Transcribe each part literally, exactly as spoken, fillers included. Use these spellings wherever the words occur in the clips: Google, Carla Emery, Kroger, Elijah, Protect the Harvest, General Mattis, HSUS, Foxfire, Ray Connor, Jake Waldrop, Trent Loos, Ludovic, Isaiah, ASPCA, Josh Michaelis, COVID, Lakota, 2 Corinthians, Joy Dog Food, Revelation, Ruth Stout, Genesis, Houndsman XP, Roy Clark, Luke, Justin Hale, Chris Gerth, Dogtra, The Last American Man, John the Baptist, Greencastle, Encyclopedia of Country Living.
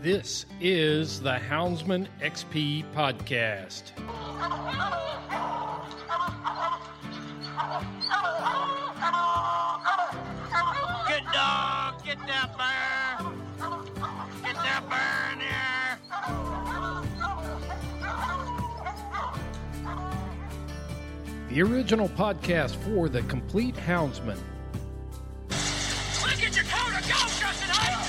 This is the Houndsman X P podcast. Good dog, get that burn. Get that burn here. The original podcast for the complete Houndsman. Look at your coat of gold, Justin Hale.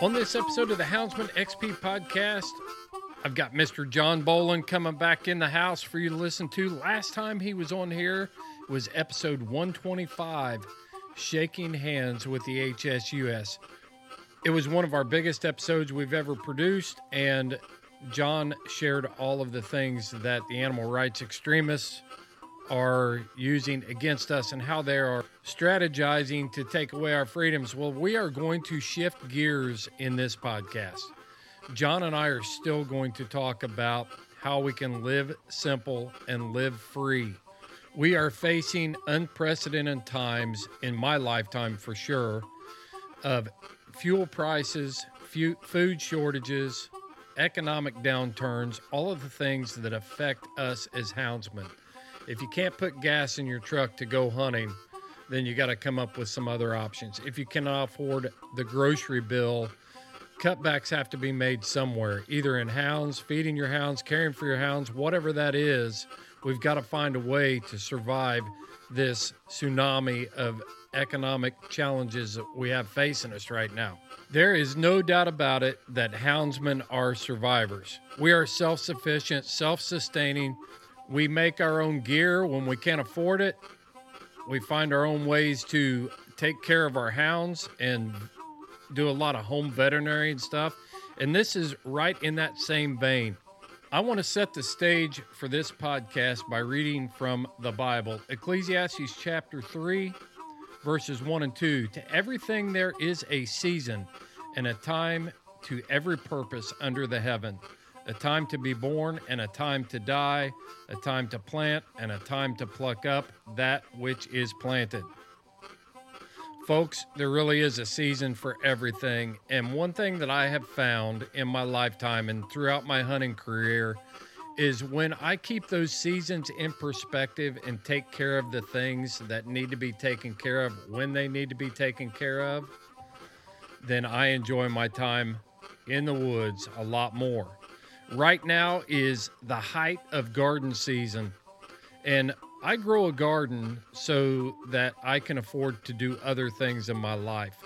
On this episode of the Houndsman X P podcast, I've got Mister John Bolen coming back in the house for you to listen to. Last time he was on here was episode one twenty-five, Shaking Hands with the H S U S. It was one of our biggest episodes we've ever produced, and John shared all of the things that the animal rights extremists are using against us and how they are strategizing to take away our freedoms. Well, we are going to shift gears in this podcast. John and I are still going to talk about how we can live simple and live free. We are facing unprecedented times in my lifetime for sure of fuel prices, food shortages, economic downturns, all of the things that affect us as houndsmen. If you can't put gas in your truck to go hunting, then you got to come up with some other options. If you cannot afford the grocery bill, cutbacks have to be made somewhere, either in hounds, feeding your hounds, caring for your hounds, whatever that is. We've got to find a way to survive this tsunami of economic challenges that we have facing us right now. There is no doubt about it that houndsmen are survivors. We are self-sufficient, self-sustaining. We make our own gear when we can't afford it. We find our own ways to take care of our hounds and do a lot of home veterinary and stuff. And this is right in that same vein. I want to set the stage for this podcast by reading from the Bible, Ecclesiastes chapter three, verses one and two. To everything there is a season and a time to every purpose under the heaven, a time to be born and a time to die, a time to plant and a time to pluck up that which is planted. Folks, there really is a season for everything, and one thing that I have found in my lifetime and throughout my hunting career is when I keep those seasons in perspective and take care of the things that need to be taken care of when they need to be taken care of, then I enjoy my time in the woods a lot more. Right now is the height of garden season, and I grow a garden so that I can afford to do other things in my life.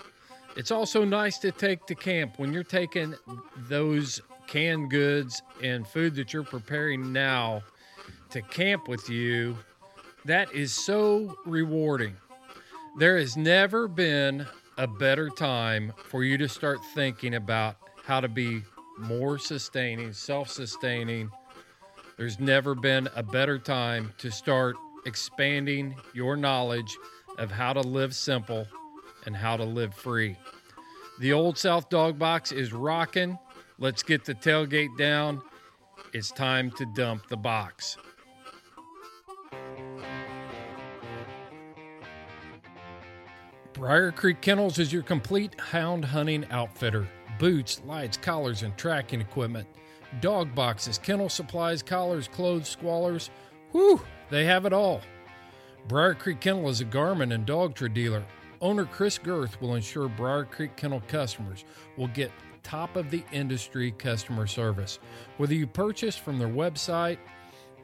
It's also nice to take to camp. When you're taking those canned goods and food that you're preparing now to camp with you, that is so rewarding. There has never been a better time for you to start thinking about how to be more sustaining, self-sustaining. There's never been a better time to start expanding your knowledge of how to live simple and how to live free. The Old South Dog Box is rocking. Let's get the tailgate down. It's time to dump the box. Briar Creek Kennels is your complete hound hunting outfitter. Boots, lights, collars, and tracking equipment. Dog boxes, kennel supplies, collars, clothes, squalors. Whew, they have it all. Briar Creek Kennel is a Garmin and Dogtra dealer. Owner Chris Gerth will ensure Briar Creek Kennel customers will get top-of-the-industry customer service. Whether you purchase from their website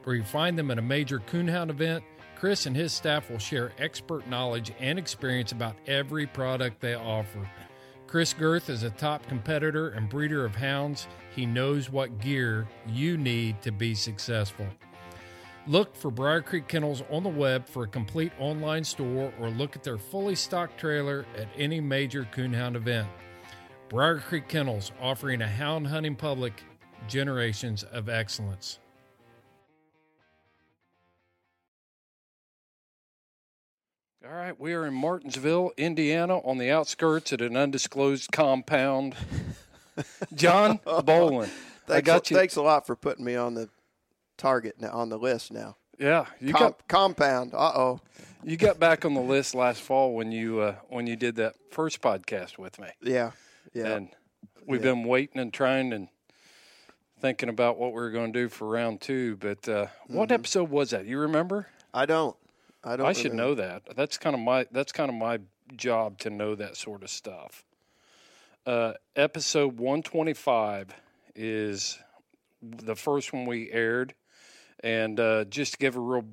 or you find them at a major coonhound event, Chris and his staff will share expert knowledge and experience about every product they offer. Chris Gerth is a top competitor and breeder of hounds. He knows what gear you need to be successful. Look for Briar Creek Kennels on the web for a complete online store or look at their fully stocked trailer at any major coonhound event. Briar Creek Kennels, offering a hound hunting public generations of excellence. All right, we are in Martinsville, Indiana, on the outskirts at an undisclosed compound. John Bolen. thanks, I got you. Thanks a lot for putting me on the target now, on the list now. Yeah, you Com- got compound. Uh oh, you got back on the list last fall when you uh, when you did that first podcast with me. Yeah, yeah. And we've yeah. been waiting and trying and thinking about what we were going to do for round two. But uh, mm-hmm. what episode was that? You remember? I don't. I, don't I should know that. That's kind of my that's kind of my job to know that sort of stuff. Uh, episode one twenty-five is the first one we aired, and uh, just to give a real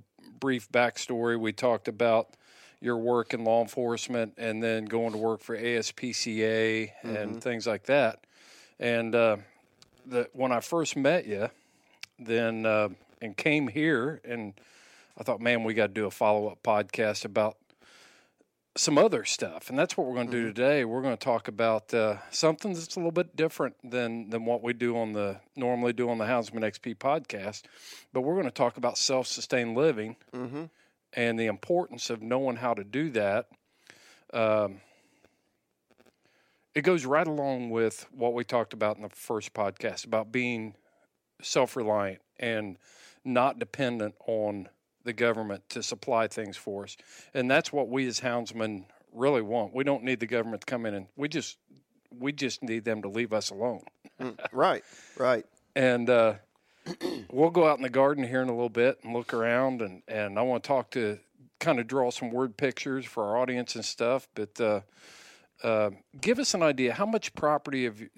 brief backstory, we talked about your work in law enforcement and then going to work for A S P C A mm-hmm. and things like that. And uh, the, when I first met you, then uh, and came here and. I thought, man, we got to do a follow-up podcast about some other stuff, and that's what we're going to do today. We're going to talk about uh, something that's a little bit different than than what we do on the normally do on the Houndsman X P podcast, but we're going to talk about self-sustained living mm-hmm. and the importance of knowing how to do that. Um, it goes right along with what we talked about in the first podcast about being self-reliant and not dependent on the government to supply things for us. And that's what we as houndsmen really want. We don't need the government to come in and we just, we just need them to leave us alone. mm, right. Right. And, uh, we'll go out in the garden here in a little bit and look around and, and I want to talk to kind of draw some word pictures for our audience and stuff. But, uh, uh, give us an idea. How much property have you,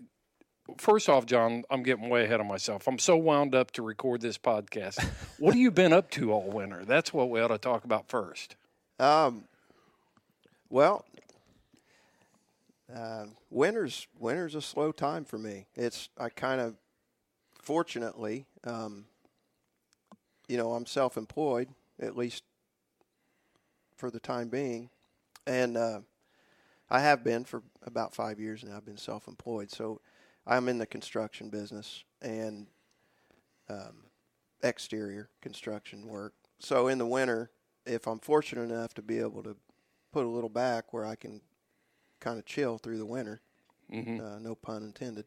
first off, John, I'm getting way ahead of myself. I'm so wound up to record this podcast. What have you been up to all winter? That's what we ought to talk about first. Um, well, uh, winter's winter's a slow time for me. It's I kind of, fortunately, um, you know, I'm self-employed at least for the time being, and uh, I have been for about five years now. I've been self-employed, so. I'm in the construction business, and um, exterior construction work. So in the winter, if I'm fortunate enough to be able to put a little back where I can kind of chill through the winter, mm-hmm. uh, no pun intended.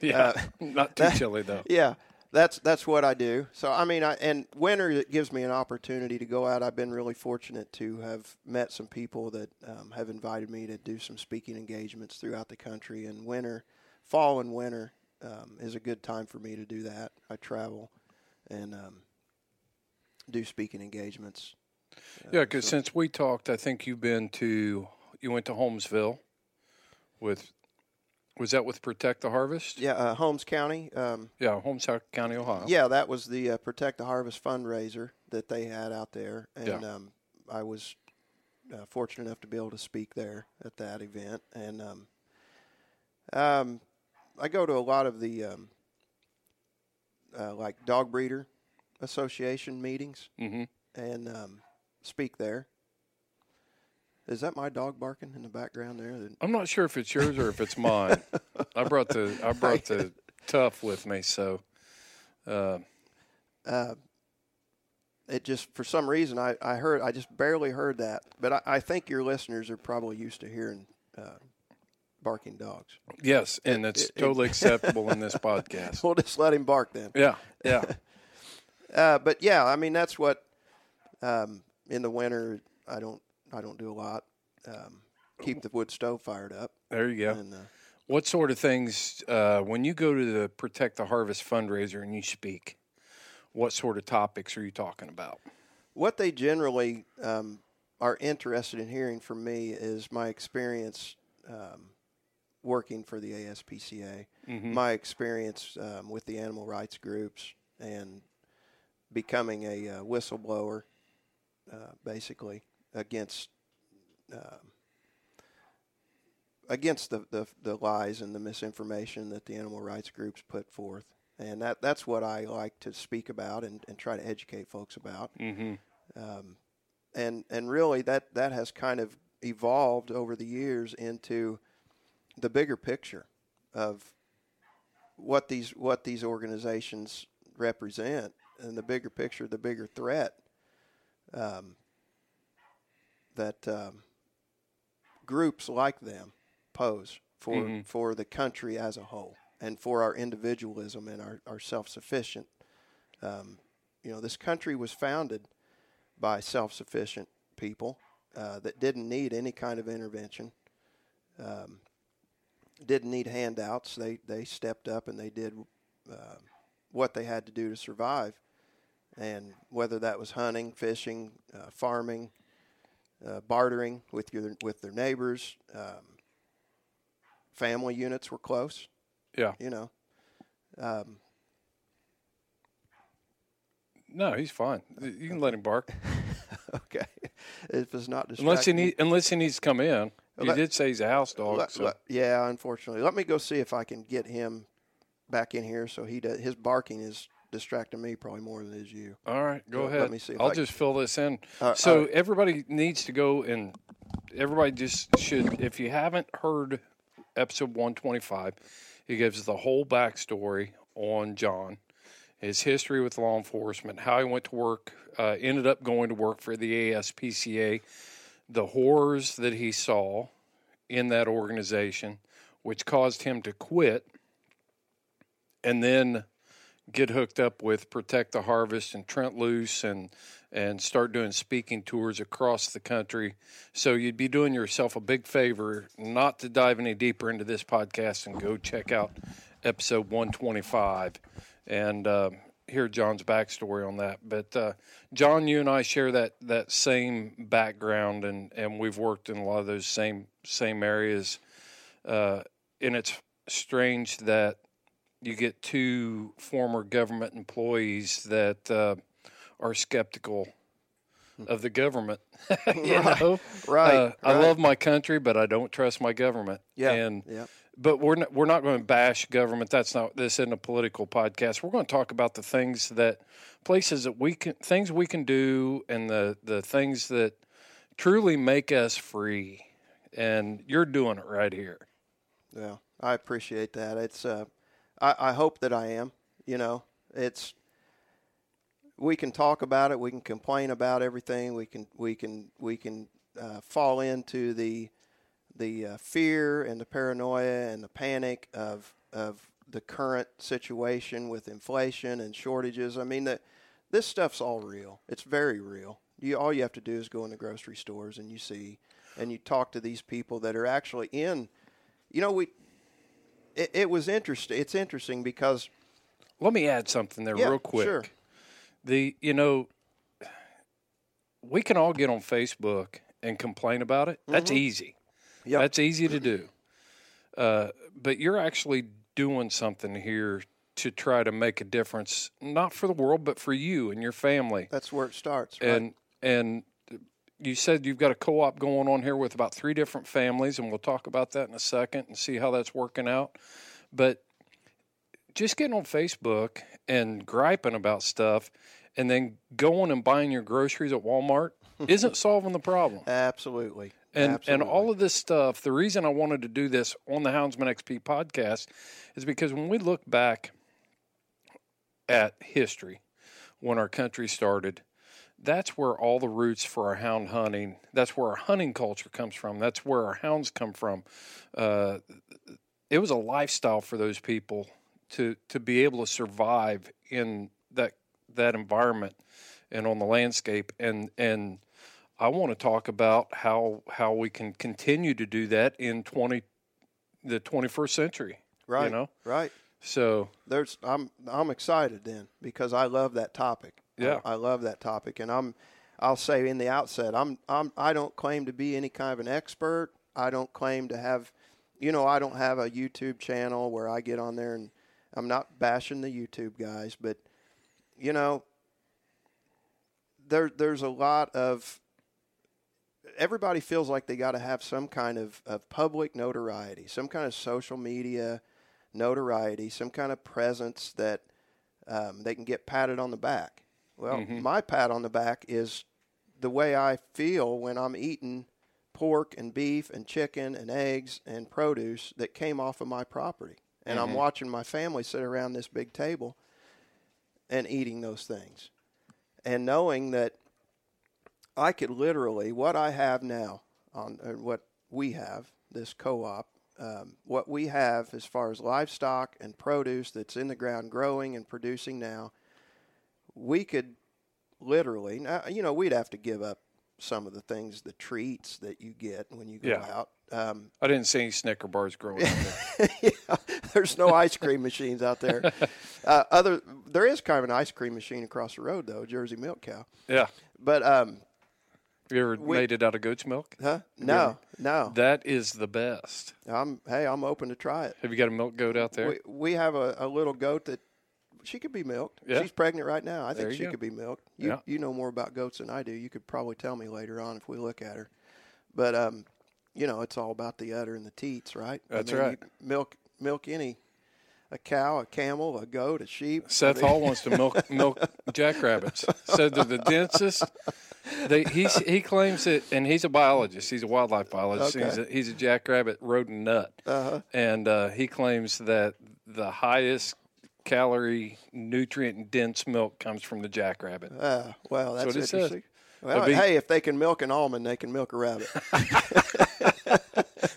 Yeah, uh, not too that, chilly though. Yeah, that's that's what I do. So I mean, I, and winter it gives me an opportunity to go out. I've been really fortunate to have met some people that um, have invited me to do some speaking engagements throughout the country. And winter, fall and winter um, is a good time for me to do that. I travel and um, do speaking engagements. Uh, yeah, because so. Since we talked, I think you've been to you went to Holmesville with. Was that with Protect the Harvest? Yeah, uh, Holmes County. Um, yeah, Holmes County, Ohio. Yeah, that was the uh, Protect the Harvest fundraiser that they had out there. And yeah. um, I was uh, fortunate enough to be able to speak there at that event. And um, um, I go to a lot of the, um, uh, like, Dog Breeder Association meetings mm-hmm. and um, speak there. Is that my dog barking in the background there? I'm not sure if it's yours or if it's mine. I brought the I brought the tough with me, so uh. Uh, it just for some reason I, I heard I just barely heard that, but I, I think your listeners are probably used to hearing uh, barking dogs. Yes, and it's it, totally it, acceptable in this podcast. We'll just let him bark then. Yeah, yeah. uh, but yeah, I mean that's what um, in the winter I don't. I don't do a lot. Um, keep the wood stove fired up. There you go. And, uh, what sort of things, uh, when you go to the Protect the Harvest fundraiser and you speak, what sort of topics are you talking about? What they generally um, are interested in hearing from me is my experience um, working for the A S P C A, mm-hmm. my experience um, with the animal rights groups, and becoming a uh, whistleblower, uh, basically. Against uh, against the, the the lies and the misinformation that the animal rights groups put forth. And that that's what I like to speak about and, and try to educate folks about. Mm-hmm. Um, and and really that, that has kind of evolved over the years into the bigger picture of what these what these organizations represent and the bigger picture, the bigger threat. Um that um, groups like them pose for mm-hmm. for the country as a whole and for our individualism and our, our self-sufficient. Um, you know, this country was founded by self-sufficient people uh, that didn't need any kind of intervention, um, didn't need handouts. They, they stepped up and they did uh, what they had to do to survive, and whether that was hunting, fishing, uh, farming, Uh, bartering with your with their neighbors, um, family units were close. Yeah, you know. Um, no, he's fine. You can let him bark. Okay, if it's not distracting. Unless he need, unless he needs to come in. You let, did say he's a house dog. Let, so. let, yeah, unfortunately, let me go see if I can get him back in here. So he does, his barking is distracting me probably more than it is you. All right, go so ahead. Let me see. I'll I just can... fill this in. Uh, so uh, everybody needs to go and everybody just should, if you haven't heard episode one twenty-five, it gives the whole backstory on John, his history with law enforcement, how he went to work, uh, ended up going to work for the A S P C A, the horrors that he saw in that organization, which caused him to quit, and then get hooked up with Protect the Harvest and Trent Loos and and start doing speaking tours across the country. So you'd be doing yourself a big favor not to dive any deeper into this podcast and go check out episode one twenty-five and uh, hear John's backstory on that. But, uh, John, you and I share that, that same background, and, and we've worked in a lot of those same same areas. Uh, and it's strange that you get two former government employees that uh, are skeptical of the government. you right, know? Right, uh, right. I love my country, but I don't trust my government. Yeah, and yeah. But we're not, we're not going to bash government. That's not this isn't a political podcast. We're going to talk about the things that places that we can things we can do and the the things that truly make us free. And you're doing it right here. Yeah, I appreciate that. It's uh. I hope that I am, you know, it's, we can talk about it. We can complain about everything. We can we can we can uh, fall into the the uh, fear and the paranoia and the panic of of the current situation with inflation and shortages. I mean, that this stuff's all real. It's very real. You all you have to do is go in the grocery stores and you see, and you talk to these people that are actually in. You know, we. It, it was interesting. It's interesting because. Let me add something there yeah, real quick. Sure. The you know, we can all get on Facebook and complain about it. That's mm-hmm. easy. Yep. That's easy to do. Uh, but you're actually doing something here to try to make a difference, not for the world, but for you and your family. That's where it starts. Right? And and you said you've got a co-op going on here with about three different families, and we'll talk about that in a second and see how that's working out. But just getting on Facebook and griping about stuff and then going and buying your groceries at Walmart isn't solving the problem. Absolutely. And Absolutely. and all of this stuff, the reason I wanted to do this on the Houndsman X P podcast is because when we look back at history, when our country started, that's where all the roots for our hound hunting, that's where our hunting culture comes from. That's where our hounds come from. Uh, it was a lifestyle for those people to to be able to survive in that that environment and on the landscape. And and I want to talk about how how we can continue to do that in twenty the twenty-first century. Right. You know? Right. So there's I'm I'm excited then because I love that topic. Yeah. I, I love that topic. And I'm I'll say in the outset, I'm I'm I don't claim to be any kind of an expert. I don't claim to have you know, I don't have a YouTube channel where I get on there and I'm not bashing the YouTube guys, but, you know, there there's a lot of – everybody feels like they got to have some kind of, of public notoriety, some kind of social media notoriety, some kind of presence that um, they can get patted on the back. Well, mm-hmm. my pat on the back is the way I feel when I'm eating pork and beef and chicken and eggs and produce that came off of my property. And mm-hmm. I'm watching my family sit around this big table and eating those things and knowing that I could literally, what I have now, on or what we have, this co-op, um, what we have as far as livestock and produce that's in the ground growing and producing now, we could literally, now, you know, we'd have to give up some of the things, the treats that you get when you go yeah. out. Um, I didn't see any Snicker bars growing up there. yeah, there's no ice cream machines out there. Uh, other, there is kind of an ice cream machine across the road, though, Jersey Milk Cow. Yeah. But um, you ever we, made it out of goat's milk? Huh? No, no. That is the best. I'm Hey, I'm open to try it. Have you got a milk goat out there? We, we have a, a little goat that she could be milked. Yeah. She's pregnant right now. I think she go. could be milked. You, yeah. you know more about goats than I do. You could probably tell me later on if we look at her. But um. You know, it's all about the udder and the teats, right? That's I mean, right. You milk, milk any, a cow, a camel, a goat, a sheep. Seth Hall wants to milk milk jackrabbits. So they're the densest. They, he's, he claims it, and he's a biologist. He's a wildlife biologist. Okay. He's, a, he's a jackrabbit rodent nut. Uh-huh. And uh, he claims that the highest calorie, nutrient-dense milk comes from the jackrabbit. Uh, wow, that's, that's what interesting. He says. Well, be, hey, if they can milk an almond, they can milk a rabbit.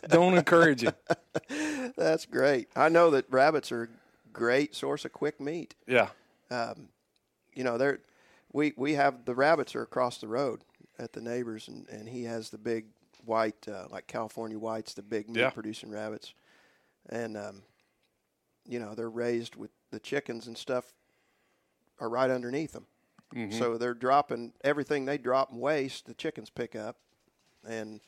Don't encourage it. That's great. I know that rabbits are a great source of quick meat. Yeah. Um, you know, they're we we have the rabbits are across the road at the neighbors, and, and he has the big white, uh, like California whites, the big meat yeah. producing rabbits, and um, you know they're raised with the chickens and stuff are right underneath them. Mm-hmm. So they're dropping everything they drop in waste, the chickens pick up, and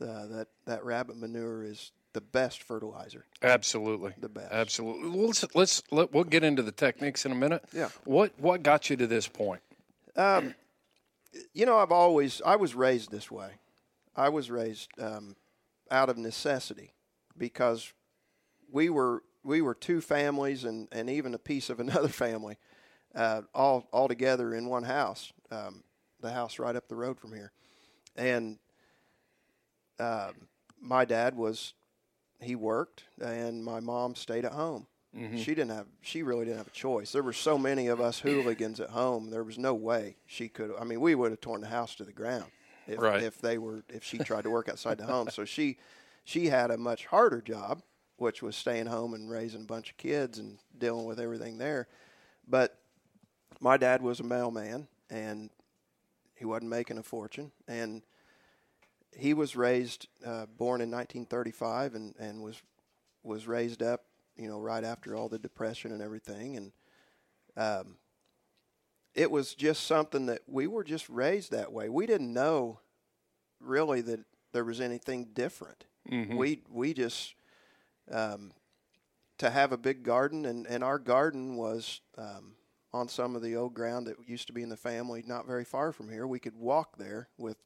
uh, that, that rabbit manure is the best fertilizer. Absolutely. The best. Absolutely. Let's, let's, let, we'll get into the techniques in a minute. Yeah. What what got you to this point? Um, you know, I've always, I was raised this way. I was raised um, out of necessity because we were, we were two families and, and even a piece of another family. Uh, all all together in one house, um, the house right up the road from here. And uh, my dad was, he worked, and my mom stayed at home. Mm-hmm. She didn't have. She really didn't have a choice. There were so many of us hooligans at home. There was no way she could. I mean, we would have torn the house to the ground if, right. if they were. If she tried to work outside the home. So she, she had a much harder job, which was staying home and raising a bunch of kids and dealing with everything there. But my dad was a mailman, and he wasn't making a fortune. And he was raised, uh, born in nineteen thirty-five, and, and was was raised up, you know, right after all the Depression and everything. And um, it was just something that we were just raised that way. We didn't know really that there was anything different. Mm-hmm. We we just um, to have a big garden, and, and our garden was um, on some of the old ground that used to be in the family, not very far from here. We could walk there with.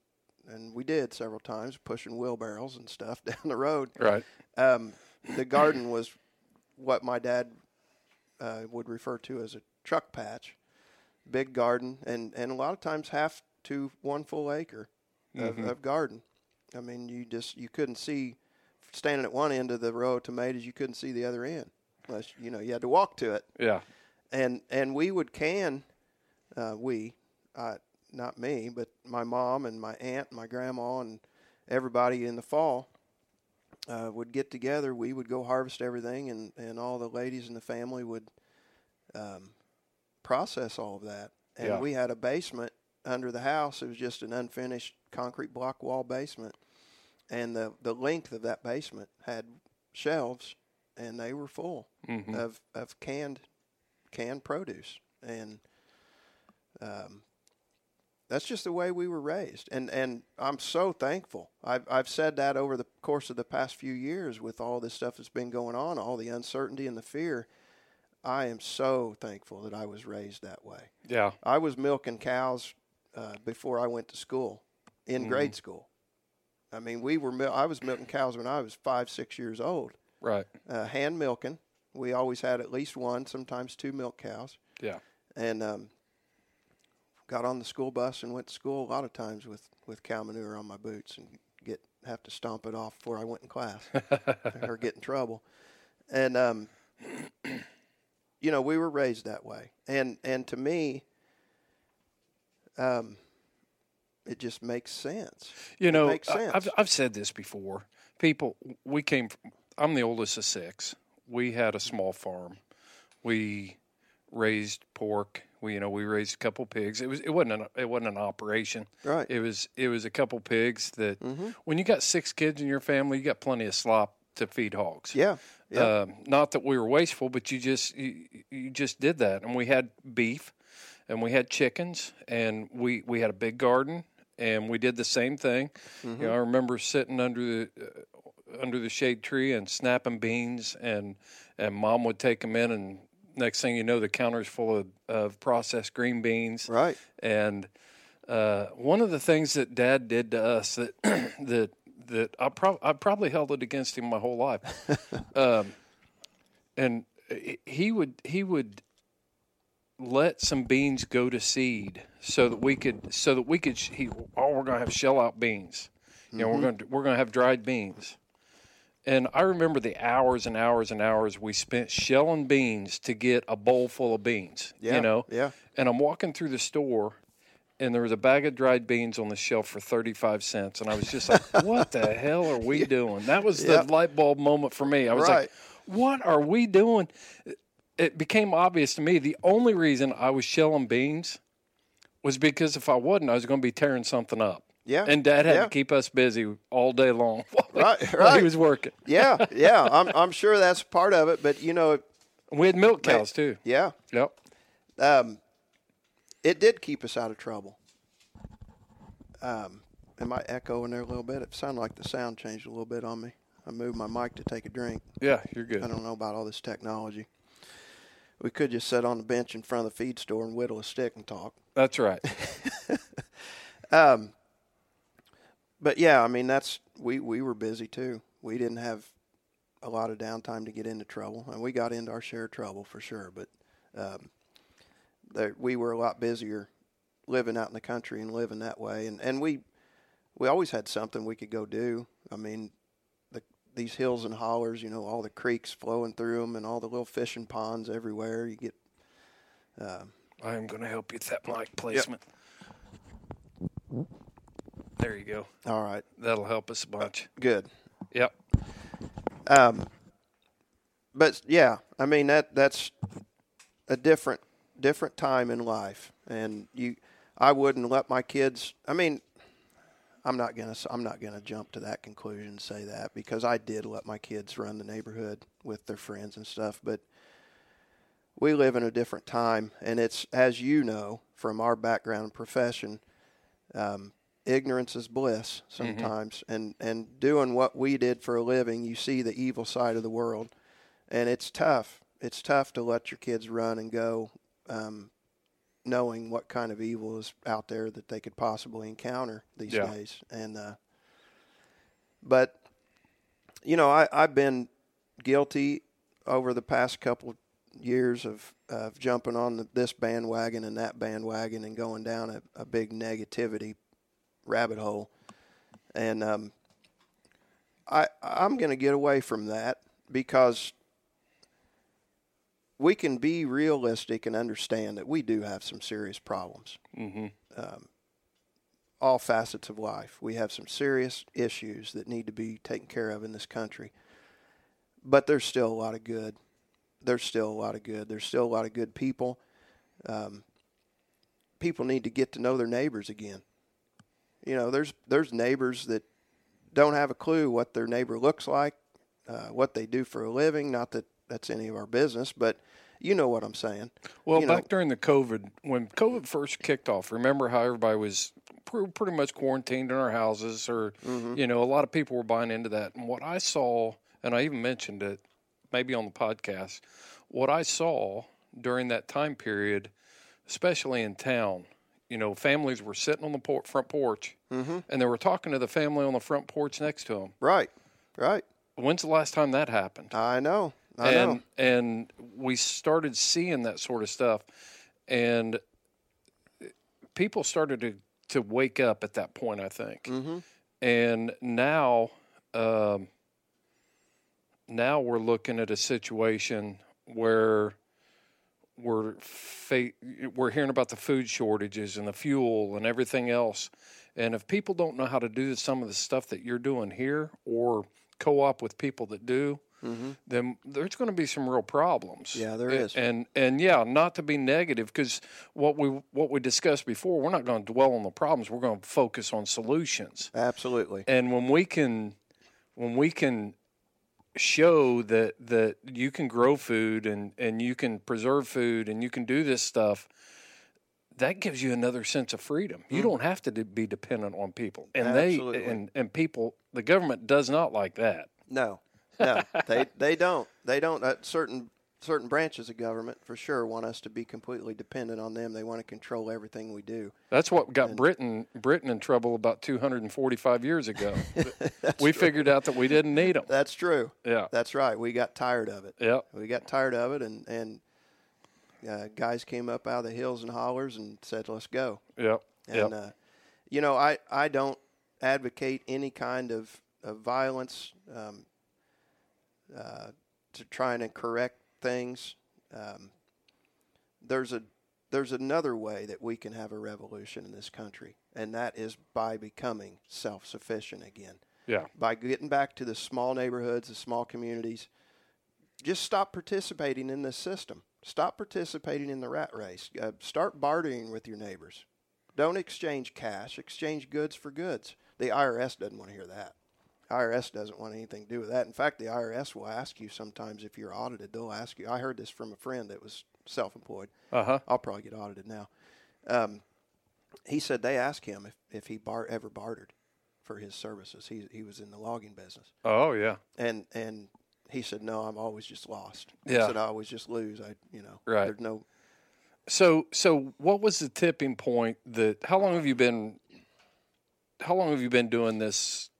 And we did several times, pushing wheelbarrows and stuff down the road. Right. Um, the garden was what my dad uh, would refer to as a truck patch, big garden, and, and a lot of times half to one full acre of, mm-hmm. of garden. I mean, you just you couldn't see, standing at one end of the row of tomatoes, you couldn't see the other end unless you know you had to walk to it. Yeah. And and we would can, uh, we. Uh, Not me, but my mom and my aunt and my grandma and everybody in the fall uh, would get together. We would go harvest everything, and, and all the ladies in the family would um, process all of that. And yeah. we had a basement under the house. It was just an unfinished concrete block wall basement. And the, the length of that basement had shelves, and they were full mm-hmm. of, of canned canned produce. And um that's just the way we were raised, and and I'm so thankful. I've I've said that over the course of the past few years with all this stuff that's been going on, all the uncertainty and the fear. I am so thankful that I was raised that way. Yeah, I was milking cows uh, before I went to school, in mm. grade school. I mean, we were mil- I was milking cows when I was five, six years old. Right, uh, hand milking. We always had at least one, sometimes two milk cows. Yeah, and. Um, Got on the school bus and went to school a lot of times with, with cow manure on my boots and get have to stomp it off before I went in class or get in trouble. And, um, you know, we were raised that way. And and to me, um, it just makes sense. You know, makes sense. I've, I've said this before. People, we came from, I'm the oldest of six. We had a small farm. We raised pork. We, you know, we raised a couple pigs. It was it wasn't an, it wasn't an operation. Right. It was it was a couple pigs that mm-hmm. when you got six kids in your family, you got plenty of slop to feed hogs. Yeah. yeah. Um, not that we were wasteful, but you just you, you just did that. And we had beef, and we had chickens, and we, we had a big garden, and we did the same thing. Mm-hmm. You know, I remember sitting under the uh, under the shade tree and snapping beans, and and Mom would take them in and. Next thing you know, the counter's full of, of processed green beans. Right. And uh, one of the things that Dad did to us that that that I, pro- I probably held it against him my whole life, um, and he would he would let some beans go to seed so that we could so that we could sh- he oh we're gonna have shell out beans, you know mm-hmm. we're gonna we're gonna have dried beans. And I remember the hours and hours and hours we spent shelling beans to get a bowl full of beans, yeah, you know? Yeah. And I'm walking through the store, and there was a bag of dried beans on the shelf for thirty-five cents. And I was just like, what the hell are we doing? That was the yeah. light bulb moment for me. I was right. like, what are we doing? It became obvious to me the only reason I was shelling beans was because if I wasn't, I was going to be tearing something up. Yeah, and Dad had yeah. to keep us busy all day long while, right, right. while he was working. yeah, yeah, I'm I'm sure that's part of it. But you know, it, we had milk cows man, too. Yeah, yep. Um, it did keep us out of trouble. Um, am I echoing there a little bit? It sounded like the sound changed a little bit on me. I moved my mic to take a drink. Yeah, you're good. I don't know about all this technology. We could just sit on the bench in front of the feed store and whittle a stick and talk. That's right. um. But, yeah, I mean, that's we, we were busy, too. We didn't have a lot of downtime to get into trouble, and we got into our share of trouble for sure. But um, there, we were a lot busier living out in the country and living that way. And, and we we always had something we could go do. I mean, the, these hills and hollers, you know, all the creeks flowing through them and all the little fishing ponds everywhere. You get. Uh, I am going to help you with that mic placement. Yep. There you go. All right. That'll help us a bunch. Good. Yep. Um, but, yeah, I mean, that that's a different different time in life. And you, I wouldn't let my kids – I mean, I'm not going to I'm not going to jump to that conclusion and say that, because I did let my kids run the neighborhood with their friends and stuff. But we live in a different time, and it's, as you know, from our background and profession, um, – ignorance is bliss sometimes, mm-hmm. and and doing what we did for a living, you see the evil side of the world, and it's tough. It's tough to let your kids run and go, um, knowing what kind of evil is out there that they could possibly encounter these yeah. days. And uh, but you know, I I've been guilty over the past couple years of of jumping on the, this bandwagon and that bandwagon and going down a, a big negativity rabbit hole, and um i i'm gonna get away from that, because we can be realistic and understand that we do have some serious problems. Mm-hmm. Um, all facets of life, we have some serious issues that need to be taken care of in this country, but there's still a lot of good there's still a lot of good there's still a lot of good people. Um, people need to get to know their neighbors again. You know, there's there's neighbors that don't have a clue what their neighbor looks like, uh, what they do for a living. Not that that's any of our business, but you know what I'm saying. Well, you back know. during the COVID, when COVID first kicked off, remember how everybody was pr- pretty much quarantined in our houses, or, mm-hmm. you know, a lot of people were buying into that. And what I saw, and I even mentioned it maybe on the podcast, what I saw during that time period, especially in town, you know, families were sitting on the por- front porch, mm-hmm. and they were talking to the family on the front porch next to them. Right, right. When's the last time that happened? I know, I and, know. And we started seeing that sort of stuff, and people started to, to wake up at that point, I think. Mm-hmm. And now, um, now we're looking at a situation where... We're fa- we're hearing about the food shortages and the fuel and everything else. And if people don't know how to do some of the stuff that you're doing here, or co-op with people that do, mm-hmm. then there's going to be some real problems. Yeah, there is. And, and, and yeah, not to be negative, because what we what we discussed before, we're not going to dwell on the problems. We're going to focus on solutions. Absolutely. And when we can when we can – show that that you can grow food and and you can preserve food and you can do this stuff, that gives you another sense of freedom. You mm-hmm. don't have to de- be dependent on people, and Absolutely. they and and people the government does not like that. No no they they don't they don't uh, certain certain branches of government for sure want us to be completely dependent on them. They want to control everything we do. That's what got and Britain Britain in trouble about two hundred forty-five years ago. We true. figured out that we didn't need them. That's true. Yeah. That's right. We got tired of it. Yeah. We got tired of it, and, and uh, guys came up out of the hills and hollers and said, let's go. Yeah. And, yep. uh, you know, I, I don't advocate any kind of, of violence um, uh, to trying to correct things. Um, there's a there's another way that we can have a revolution in this country, and that is by becoming self-sufficient again. Yeah. By getting back to the small neighborhoods, the small communities. Just stop participating in this system. Stop participating in the rat race. Uh, start bartering with your neighbors. Don't exchange cash. Exchange goods for goods. The I R S doesn't want to hear that. I R S doesn't want anything to do with that. In fact, the I R S will ask you sometimes if you're audited. They'll ask you. I heard this from a friend that was self-employed. Uh-huh. I'll probably get audited now. Um, he said they asked him if, if he bar- ever bartered for his services. He he was in the logging business. Oh, yeah. And and he said, no, I'm always just lost. Yeah. He said, I always just lose. I you know, right. There's no. So, so what was the tipping point that, how long have you been, how long have you been doing this?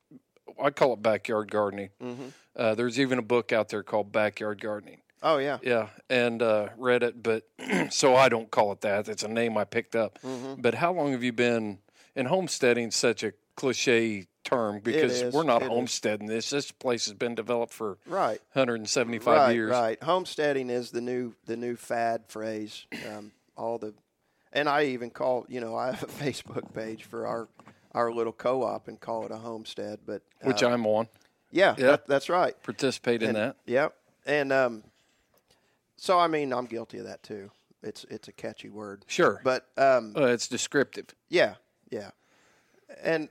I call it backyard gardening. Mm-hmm. Uh, there's even a book out there called Backyard Gardening. Oh, yeah. Yeah, and uh, read it, but so I don't call it that. It's a name I picked up. Mm-hmm. But how long have you been in homesteading, such a cliche term because we're not it homesteading is. this. This place has been developed for right. one hundred seventy-five right, years. Right, homesteading is the new the new fad phrase. Um, all the, and I even call you know I have a Facebook page for our our little co-op and call it a homestead, but uh, which I'm on. Yeah, yeah. That, that's right. Participate in and, that. Yep, yeah. and um, so I mean I'm guilty of that too. It's it's a catchy word. Sure. But um, uh, it's descriptive. Yeah, yeah. And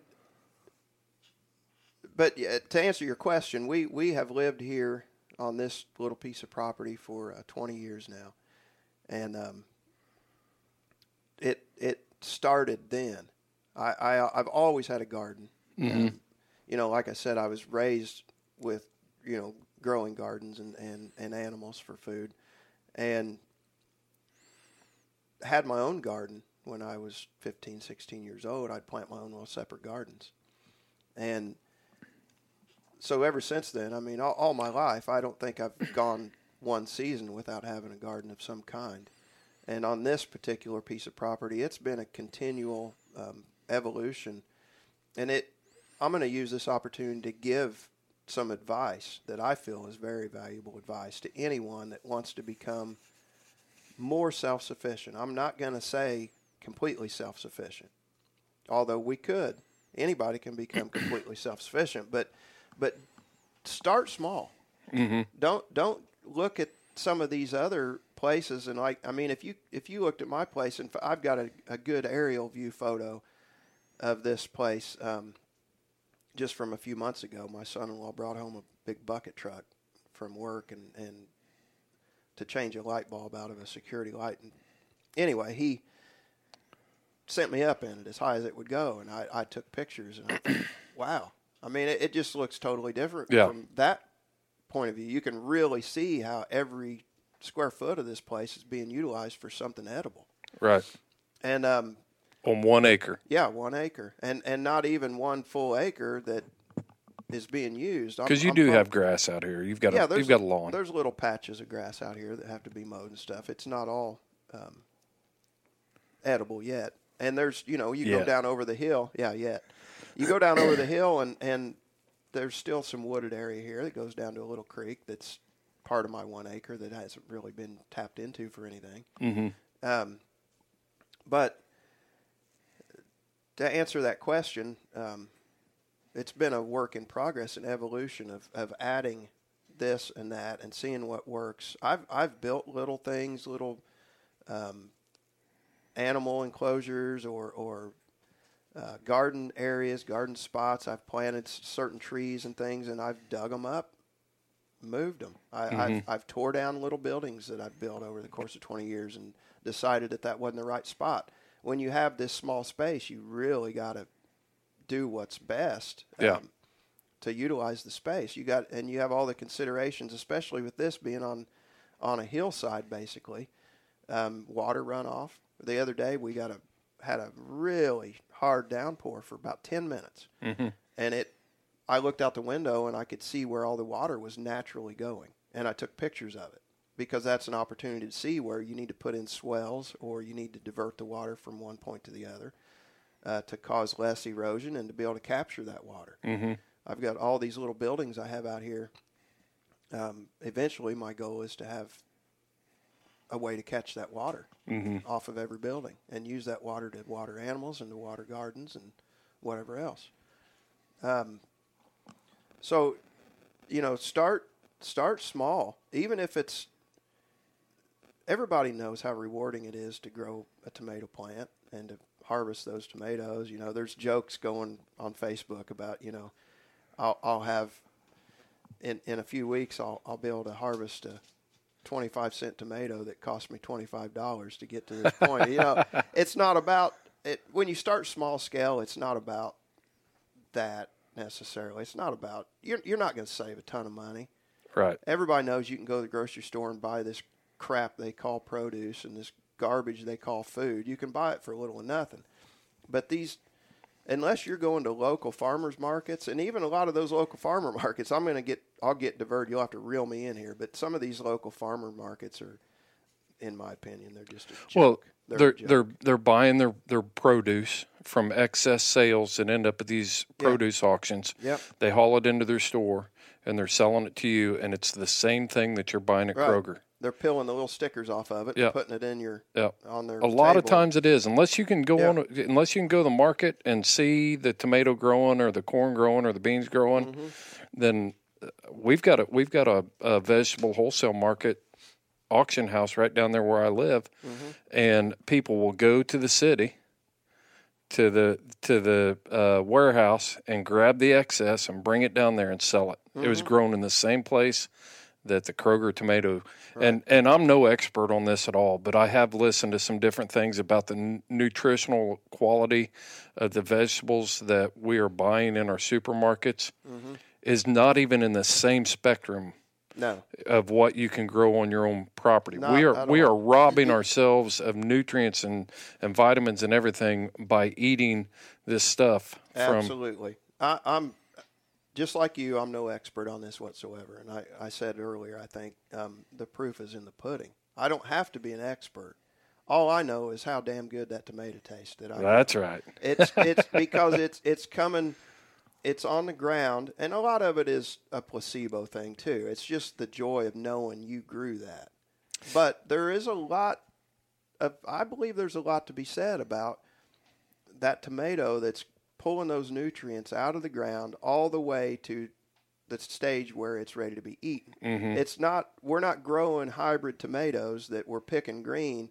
but uh, to answer your question, we, we have lived here on this little piece of property for uh, twenty years now. And um, it it started then. I, I I've always had a garden. Mm-hmm. Um, you know, like I said, I was raised with, you know, growing gardens and, and, and animals for food. And had my own garden when I was fifteen, sixteen years old. I'd plant my own little separate gardens. And so ever since then, I mean, all, all my life, I don't think I've gone one season without having a garden of some kind. And on this particular piece of property, it's been a continual um, evolution. And it, I'm going to use this opportunity to give some advice that I feel is very valuable advice to anyone that wants to become more self-sufficient. I'm not going to say completely self-sufficient, although we could. Anybody can become completely self-sufficient, but but start small. Mm-hmm. Don't don't look at some of these other places and like I mean, if you if you looked at my place, and I've got a, a good aerial view photo of this place um, just from a few months ago. My son-in-law brought home a big bucket truck from work and and. to change a light bulb out of a security light. And anyway, he sent me up in it as high as it would go, and I, I took pictures, and I thought, wow. I mean, it, it just looks totally different yeah. from that point of view. You can really see how every square foot of this place is being utilized for something edible. Right. And um, on one acre. Yeah, one acre. And, and not even one full acre that is being used because you I'm do probably, have grass out here. You've got yeah, a, you've got a lawn. There's little patches of grass out here that have to be mowed and stuff. It's not all um, edible yet. And there's you know you yet. go down over the hill, yeah, yet you go down over the hill and, and there's still some wooded area here that goes down to a little creek that's part of my one acre that hasn't really been tapped into for anything. Mm-hmm. Um, but to answer that question. Um, It's been a work in progress and evolution of, of adding this and that and seeing what works. I've I've built little things, little um, animal enclosures or or uh, garden areas, garden spots. I've planted certain trees and things, and I've dug them up, moved them. I, mm-hmm. I've I've tore down little buildings that I've built over the course of twenty years and decided that that wasn't the right spot. When you have this small space, you really got to do what's best um, yeah. to utilize the space you got, and you have all the considerations, especially with this being on, on a hillside, basically um, water runoff. The other day we got a, had a really hard downpour for about ten minutes mm-hmm. and it, I looked out the window and I could see where all the water was naturally going. And I took pictures of it because that's an opportunity to see where you need to put in swells or you need to divert the water from one point to the other. Uh, to cause less erosion and to be able to capture that water. Mm-hmm. I've got all these little buildings I have out here. Um, eventually, my goal is to have a way to catch that water mm-hmm. off of every building and use that water to water animals and to water gardens and whatever else. Um, so, you know, start start small. Even if it's, everybody knows how rewarding it is to grow a tomato plant and to harvest those tomatoes. You know, there's jokes going on Facebook about, you know, I'll, I'll have in, in a few weeks, I'll, I'll be able to harvest a twenty-five cent tomato that cost me twenty-five dollars to get to this point. You know, it's not about it. When you start small scale, it's not about that necessarily. It's not about, you're, you're not going to save a ton of money. Right. Everybody knows you can go to the grocery store and buy this crap they call produce and this garbage they call food. You can buy it for little or nothing, but these, unless you're going to local farmers markets, and even a lot of those local farmer markets, I'm going to get I'll get diverted. You'll have to reel me in here, but some of these local farmer markets are in my opinion. They're just a joke. Well, they're they're joke. they're, they're buying their, their produce from excess sales that end up at these produce yeah. auctions. Yep. They haul it into their store, and they're selling it to you, and it's the same thing that you're buying at right. Kroger. They're peeling the little stickers off of it yep. and putting it in your yep. on their. A table. Lot of times it is, unless you can go yep. on, unless you can go to the market and see the tomato growing or the corn growing or the beans growing, mm-hmm. then we've got a we've got a, a vegetable wholesale market auction house right down there where I live, mm-hmm. and people will go to the city, to the to the uh, warehouse and grab the excess and bring it down there and sell it. Mm-hmm. It was grown in the same place that the Kroger tomato, right. and, and I'm no expert on this at all, but I have listened to some different things about the n- nutritional quality of the vegetables that we are buying in our supermarkets mm-hmm. is not even in the same spectrum no. of what you can grow on your own property. Not, we are we all. are robbing ourselves of nutrients and, and vitamins and everything by eating this stuff. Absolutely. From, I, I'm... Just like you, I'm no expert on this whatsoever. And I, I said earlier, I think um, the proof is in the pudding. I don't have to be an expert. All I know is how damn good that tomato tasted. I That's know. right. It's it's because it's it's coming, it's on the ground, and a lot of it is a placebo thing too. It's just the joy of knowing you grew that. But there is a lot of, I believe there's a lot to be said about that tomato that's pulling those nutrients out of the ground all the way to the stage where it's ready to be eaten. Mm-hmm. It's not, we're not growing hybrid tomatoes that we're picking green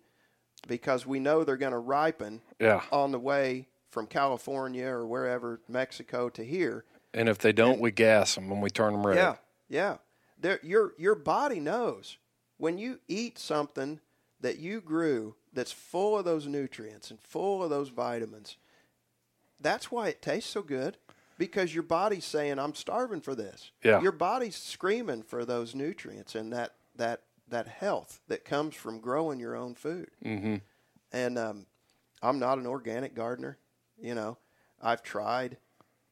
because we know they're going to ripen yeah. on the way from California or wherever, Mexico to here. And if they don't, and, we gas them and we turn them red. Yeah, yeah. There, your your body knows. When you eat something that you grew that's full of those nutrients and full of those vitamins, that's why it tastes so good, because your body's saying, I'm starving for this. Yeah. Your body's screaming for those nutrients and that that, that health that comes from growing your own food. Mm-hmm. And um, I'm not an organic gardener. You know, I've tried,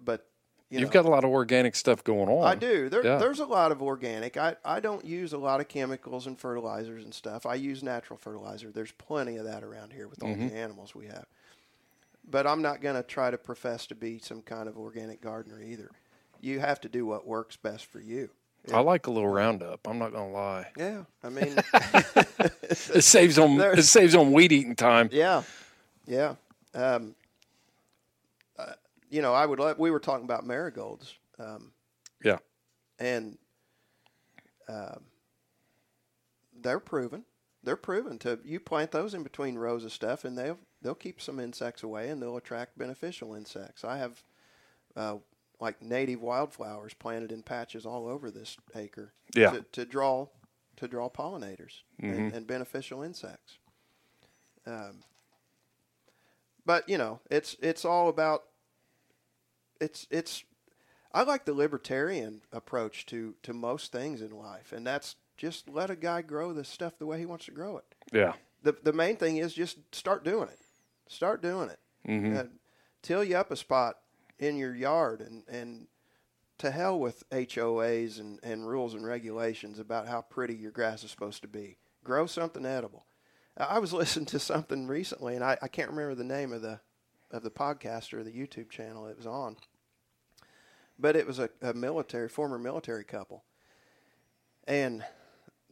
but, you You've know, got a lot of organic stuff going on. I do. There, yeah. There's a lot of organic. I, I don't use a lot of chemicals and fertilizers and stuff. I use natural fertilizer. There's plenty of that around here with all mm-hmm. the animals we have. But I'm not going to try to profess to be some kind of organic gardener either. You have to do what works best for you. Yeah. I like a little Roundup. I'm not going to lie. Yeah, I mean, it saves on it saves on weed eating time. Yeah, yeah. Um, uh, you know, I would. Let, we were talking about marigolds. Um, yeah, and um, they're proven. They're proven to. You plant those in between rows of stuff, and they'll. They'll keep some insects away, and they'll attract beneficial insects. I have, uh, like, native wildflowers planted in patches all over this acre yeah. to, to draw to draw pollinators mm-hmm. and, and beneficial insects. Um, but, you know, it's it's all about it's it's. I like the libertarian approach to, to most things in life, and that's just let a guy grow this stuff the way he wants to grow it. Yeah. The the main thing is just start doing it. Start doing it. Mm-hmm. Uh, till you up a spot in your yard, and, and to hell with H O As and, and rules and regulations about how pretty your grass is supposed to be. Grow something edible. I was listening to something recently, and I, I can't remember the name of the of the podcast or the YouTube channel it was on, but it was a, a military former military couple, and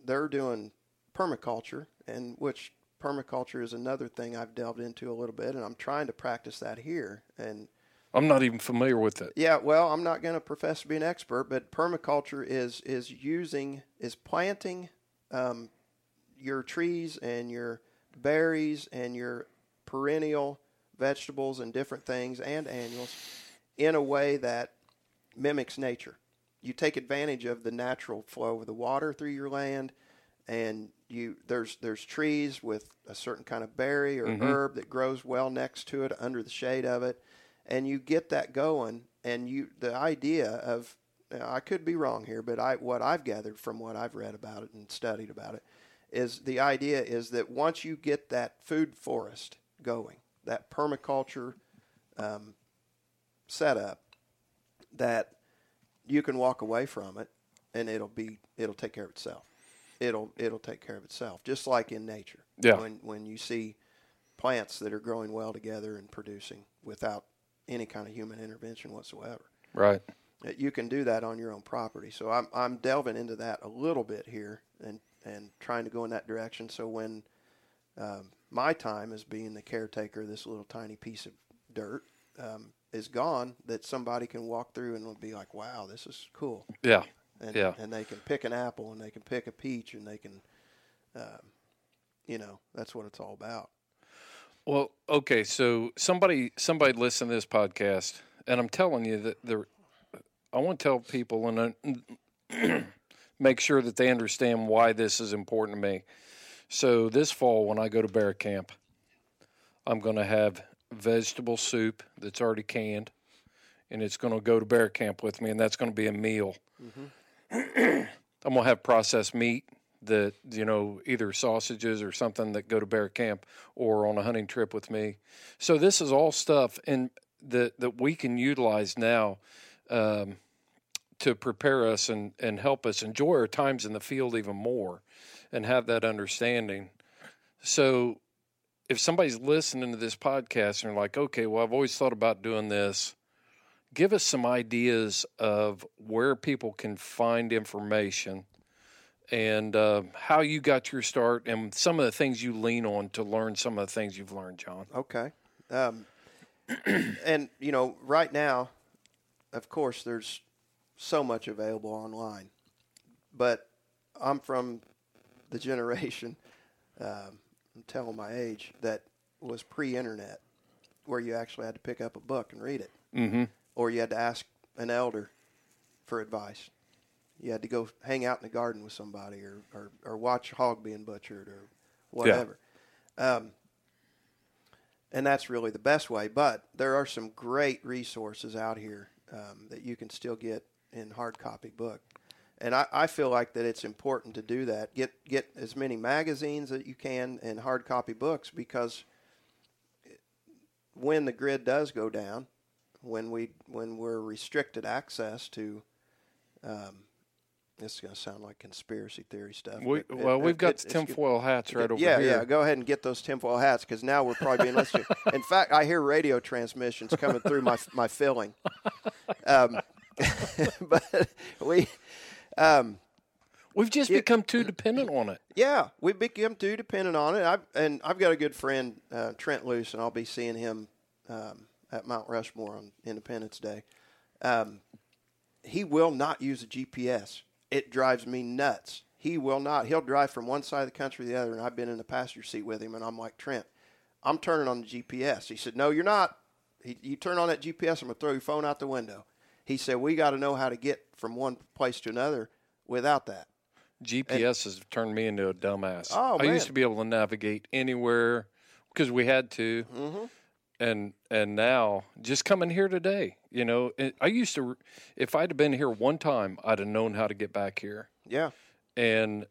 they're doing permaculture, and which permaculture is another thing I've delved into a little bit, and I'm trying to practice that here. And I'm not even familiar with it. Yeah, well, I'm not going to profess to be an expert, but permaculture is is using is planting um, your trees and your berries and your perennial vegetables and different things and annuals in a way that mimics nature. You take advantage of the natural flow of the water through your land, and You, there's there's trees with a certain kind of berry or mm-hmm. herb that grows well next to it under the shade of it, and you get that going. And you the idea of I could be wrong here, but I what I've gathered from what I've read about it and studied about it is the idea is that once you get that food forest going, that permaculture um, setup, that you can walk away from it, and it'll be it'll take care of itself. it'll it'll take care of itself, just like in nature. Yeah. When when you see plants that are growing well together and producing without any kind of human intervention whatsoever. Right. You can do that on your own property. So I'm I'm delving into that a little bit here and, and trying to go in that direction. So when um, my time as being the caretaker of this little tiny piece of dirt um, is gone, that somebody can walk through and be like, wow, this is cool. Yeah. And, yeah. and they can pick an apple and they can pick a peach and they can, um, you know, that's what it's all about. Well, okay, so somebody somebody listen to this podcast, and I'm telling you that the I want to tell people and make sure that they understand why this is important to me. So this fall when I go to bear camp, I'm going to have vegetable soup that's already canned, and it's going to go to bear camp with me, and that's going to be a meal. Mm-hmm. I'm going to have processed meat. That, you know, either sausages or something that go to bear camp or on a hunting trip with me. So this is all stuff and that that we can utilize now um, to prepare us and, and help us enjoy our times in the field even more and have that understanding. So if somebody's listening to this podcast and they're like, okay, well, I've always thought about doing this, give us some ideas of where people can find information and uh, how you got your start and some of the things you lean on to learn some of the things you've learned, John. Okay. Um, and, you know, right now, of course, there's so much available online. But I'm from the generation, um, I'm telling my age, that was pre-internet, where you actually had to pick up a book and read it. Mm-hmm. Or you had to ask an elder for advice. You had to go hang out in the garden with somebody or, or, or watch a hog being butchered or whatever. Yeah. Um, and that's really the best way. But there are some great resources out here um, that you can still get in hard copy book. And I, I feel like that it's important to do that. Get get as many magazines that you can and hard copy books, because when the grid does go down, when, we, when we're restricted access to... Um, This is going to sound like conspiracy theory stuff. We, it, well, we've it, got it, tinfoil hats right over yeah, here. Yeah, yeah. Go ahead and get those tinfoil hats, because now we're probably being listened to. In fact, I hear radio transmissions coming through my my filling. Um, but we, um, we've just it, become too dependent on it. Yeah, we've become too dependent on it. I've, and I've got a good friend, uh, Trent Loos, and I'll be seeing him um, at Mount Rushmore on Independence Day. Um, he will not use a G P S. It drives me nuts. He will not. He'll drive from one side of the country to the other, and I've been in the passenger seat with him, and I'm like, Trent, I'm turning on the G P S. He said, no, you're not. He, you turn on that G P S, I'm going to throw your phone out the window. He said, we got to know how to get from one place to another without that. G P S and, has turned me into a dumbass. Oh, I man. used to be able to navigate anywhere because we had to. Mm-hmm. And and now, just coming here today, you know, I used to, if I'd have been here one time, I'd have known how to get back here. Yeah. And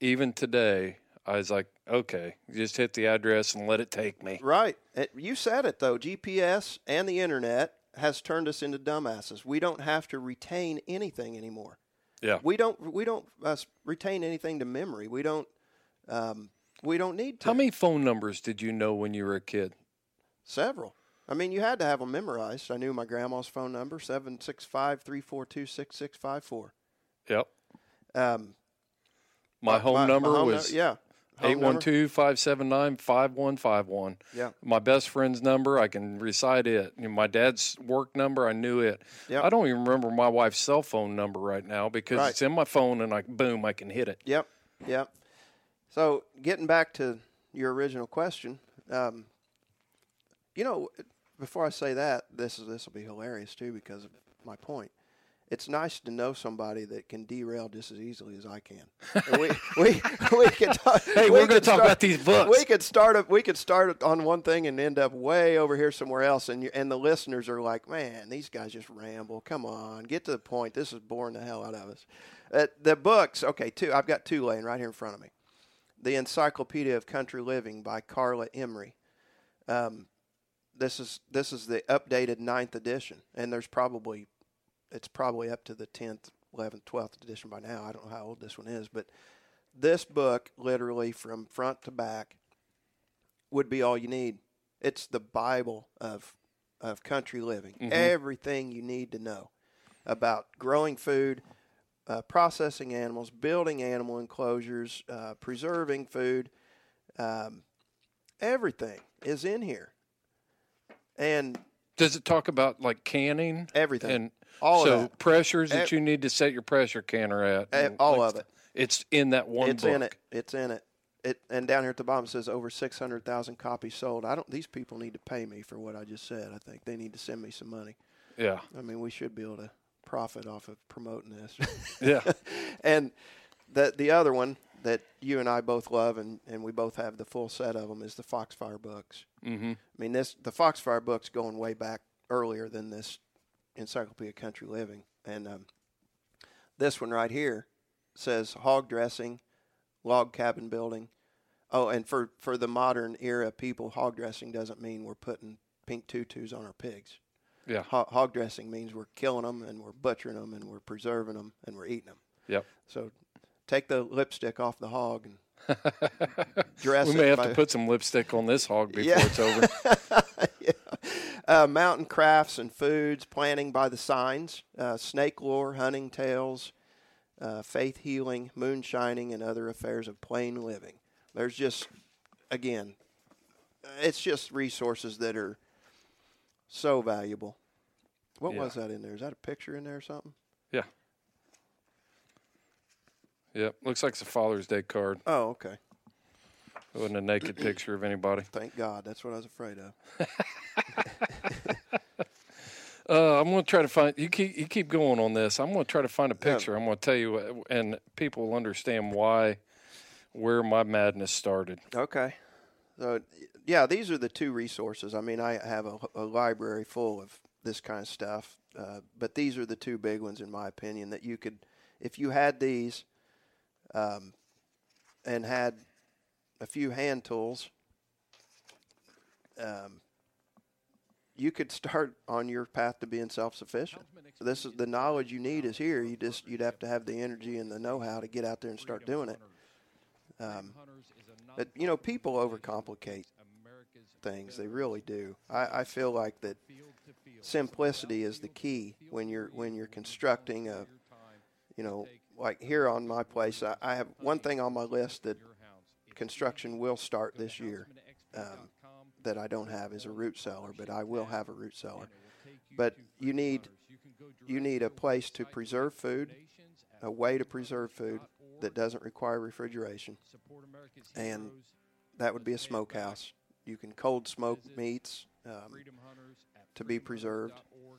even today, I was like, okay, just hit the address and let it take me. Right. It, you said it, though. G P S and the internet has turned us into dumbasses. We don't have to retain anything anymore. Yeah. We don't, we don't uh, retain anything to memory. We don't, um, we don't need to. How many phone numbers did you know when you were a kid? Several. I mean, you had to have them memorized. I knew my grandma's phone number, seven six five, three four two, six six five four. Yep. Um, my, my home my, number my home was no- yeah. eight one two, five seven nine, five one five one. Yeah. My best friend's number, I can recite it. You know, my dad's work number, I knew it. Yep. I don't even remember my wife's cell phone number right now because right. it's in my phone and I boom, I can hit it. Yep, yep. So getting back to your original question, um, you know, before I say that, this is this will be hilarious, too, because of my point. It's nice to know somebody that can derail just as easily as I can. And we, we, we can talk, hey, we we're going to talk about these books. We could start up, we could start on one thing and end up way over here somewhere else, and you, and the listeners are like, man, these guys just ramble. Come on, get to the point. This is boring the hell out of us. Uh, the books, okay, two. I've got two laying right here in front of me. The Encyclopedia of Country Living by Carla Emery. Um This is this is the updated ninth edition, and there's probably it's probably up to the tenth, eleventh, twelfth edition by now. I don't know how old this one is, but this book, literally from front to back, would be all you need. It's the Bible of of country living. Mm-hmm. Everything you need to know about growing food, uh, processing animals, building animal enclosures, uh, preserving food. Um, everything is in here. And does it talk about like canning? Everything. And all so of that. Pressures that e- you need to set your pressure canner at. E- all like of it. It's in that one it's book. It's in it. It's in it. It, and down here at the bottom it says over six hundred thousand copies sold. I don't. These people need to pay me for what I just said. I think they need to send me some money. Yeah. I mean, we should be able to profit off of promoting this. Yeah. And the, the other one that you and I both love, and, and we both have the full set of them, is the Foxfire books. Mm-hmm. I mean, this the Foxfire books going way back earlier than this Encyclopedia of Country Living. And um, this one right here says hog dressing, log cabin building. Oh, and for, for the modern era people, hog dressing doesn't mean we're putting pink tutus on our pigs. Yeah. Ho- hog dressing means we're killing them and we're butchering them and we're preserving them and we're eating them. Yep. So take the lipstick off the hog and dress it. We may it have to put some lipstick on this hog before yeah. it's over. Yeah. Uh, mountain crafts and foods, planning by the signs, uh, snake lore, hunting tales, uh, faith healing, moonshining, and other affairs of plain living. There's just, again, it's just resources that are so valuable. What yeah. was that in there? Is that a picture in there or something? Yeah. Yeah, looks like it's a Father's Day card. Oh, okay. It wasn't a naked picture of anybody. Thank God. That's what I was afraid of. uh, I'm going to try to find, you keep, you keep going on this. I'm going to try to find a picture. Yeah. I'm going to tell you, and people will understand why. Where my madness started. Okay. So, yeah, these are the two resources. I mean, I have a, a library full of this kind of stuff, uh, but these are the two big ones, in my opinion, that you could, if you had these um, and had a few hand tools, um, you could start on your path to being self-sufficient. So this is the knowledge you need is here. You just, you'd have to have the energy and the know-how to get out there and start doing it. Um, but, you know, people overcomplicate things. They really do. I, I feel like that simplicity is the key when you're when you're constructing a, you know, like here on my place, I, I have one thing on my list that construction will start this year um, that I don't have is a root cellar, but I will have a root cellar. But you need you need a place to preserve food, a way to preserve food that doesn't require refrigeration, and that would be a smokehouse. You can cold smoke meats um, to be preserved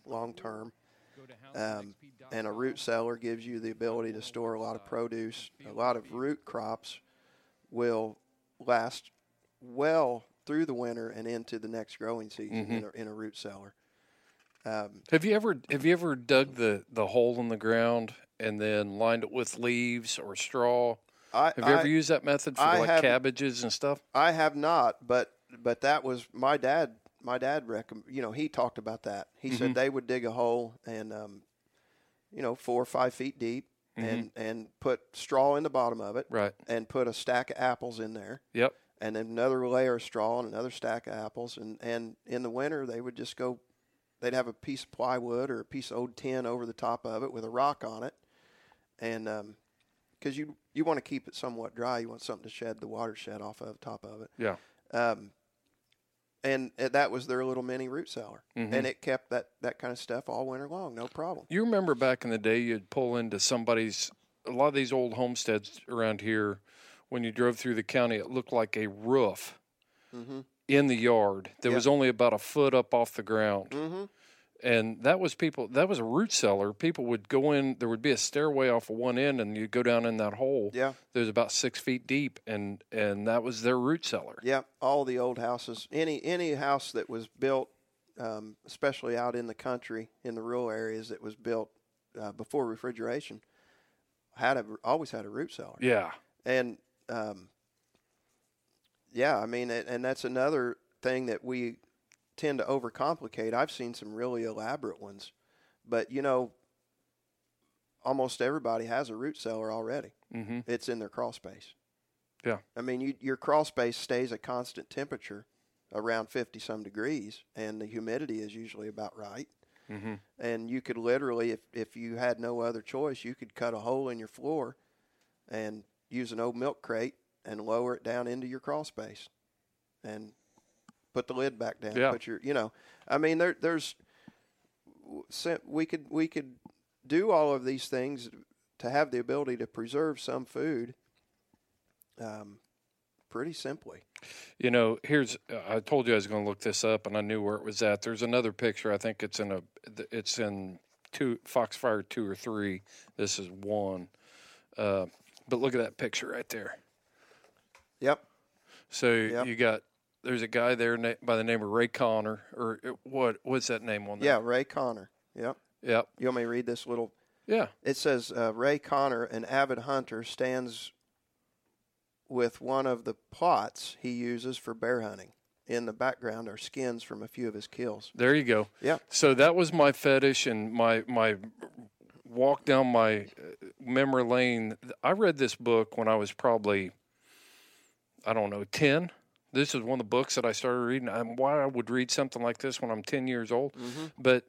long term, um, and a root cellar gives you the ability to store a lot of produce. A lot of root crops will last well through the winter and into the next growing season mm-hmm. in, a, in a root cellar. Um, have you ever have you ever dug the, the hole in the ground and then lined it with leaves or straw? I, have you I, ever used that method for I like have, cabbages and stuff? I have not, but but that was my dad. My dad recommend. You know, he talked about that. He mm-hmm. said they would dig a hole and um, you know, four or five feet deep, mm-hmm. and and put straw in the bottom of it, right? And put a stack of apples in there. Yep. And then another layer of straw and another stack of apples, and and in the winter they would just go. They'd have a piece of plywood or a piece of old tin over the top of it with a rock on it. And because um, you you want to keep it somewhat dry. You want something to shed the water shed off of the top of it. Yeah. Um, and uh, that was their little mini root cellar. Mm-hmm. And it kept that, that kind of stuff all winter long, no problem. You remember back in the day you'd pull into somebody's, a lot of these old homesteads around here, when you drove through the county, it looked like a roof. Mm-hmm. In the yard that yep. was only about a foot up off the ground. Mm-hmm. And that was people, that was a root cellar. People would go in, there would be a stairway off of one end and you'd go down in that hole. Yeah. That was about six feet deep and, and that was their root cellar. Yeah. All the old houses, any, any house that was built, um, especially out in the country, in the rural areas that was built uh, before refrigeration had a, always had a root cellar. Yeah. And, um, yeah, I mean, and that's another thing that we tend to overcomplicate. I've seen some really elaborate ones, but you know, almost everybody has a root cellar already. Mm-hmm. It's in their crawl space. Yeah. I mean, you, your crawl space stays at constant temperature around fifty some degrees, and the humidity is usually about right. Mm-hmm. And you could literally, if, if you had no other choice, you could cut a hole in your floor and use an old milk crate and lower it down into your crawl space and put the lid back down. Yeah. Put your, you know, I mean, there, there's, we could, we could do all of these things to have the ability to preserve some food. Um, pretty simply. You know, here's, uh, I told you I was going to look this up, and I knew where it was at. There's another picture. I think it's in a, it's in two, Foxfire two or three. This is one. Uh, but look at that picture right there. Yep. So yep. you got, there's a guy there na- by the name of Ray Connor, or it, what, what's that name on there? Yeah, Ray Connor. Yep. Yep. You want me to read this little? Yeah. It says, uh, Ray Connor, an avid hunter, stands with one of the pots he uses for bear hunting. In the background are skins from a few of his kills. There you go. Yeah. So that was my fetish and my my walk down my memory lane. I read this book when I was probably, I don't know, ten. This is one of the books that I started reading. I'm, why I would read something like this when I'm ten years old. Mm-hmm. But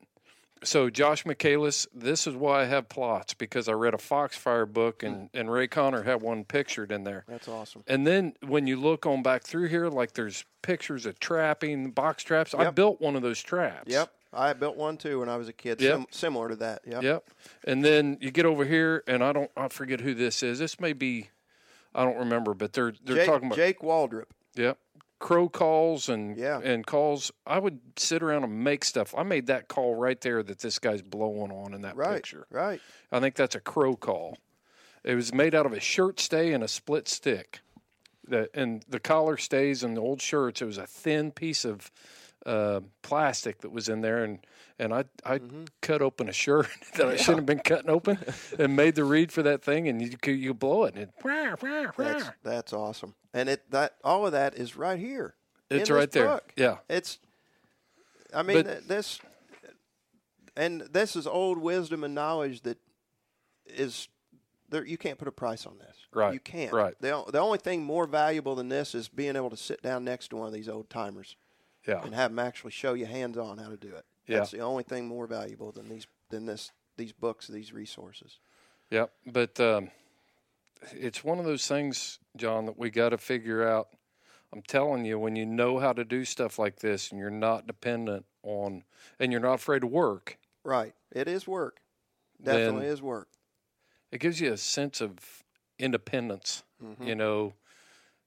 so Josh Michaelis, this is why I have plots, because I read a Foxfire book, and, and Ray Connor had one pictured in there. That's awesome. And then when you look on back through here, like there's pictures of trapping, box traps. Yep. I built one of those traps. Yep. I built one, too, when I was a kid, yep. sim- similar to that. Yep. Yep. And then you get over here, and I don't, I forget who this is. This may be, I don't remember, but they're they're Jake, talking about. Jake Waldrop. Yep. Crow calls and yeah. and calls. I would sit around and make stuff. I made that call right there that this guy's blowing on in that right, picture. Right. I think that's a crow call. It was made out of a shirt stay and a split stick. The, and the collar stays and the old shirts, it was a thin piece of uh, plastic that was in there. And, and I, I mm-hmm. cut open a shirt that yeah. I shouldn't have been cutting open and made the reed for that thing. And you you blow it. And it, that's, that's awesome. And it that all of that is right here. It's right there. Yeah. It's, I mean, but, this, and this is old wisdom and knowledge that is, there. You can't put a price on this. Right. You can't. Right. The, the only thing more valuable than this is being able to sit down next to one of these old timers yeah. and have them actually show you hands-on how to do it. Yeah. That's the only thing more valuable than these, than this, these books, these resources. Yeah. But, um, it's one of those things, John, that we got to figure out. I'm telling you, when you know how to do stuff like this and you're not dependent on, and you're not afraid to work. Right. It is work. Definitely is work. It gives you a sense of independence. Mm-hmm. You know,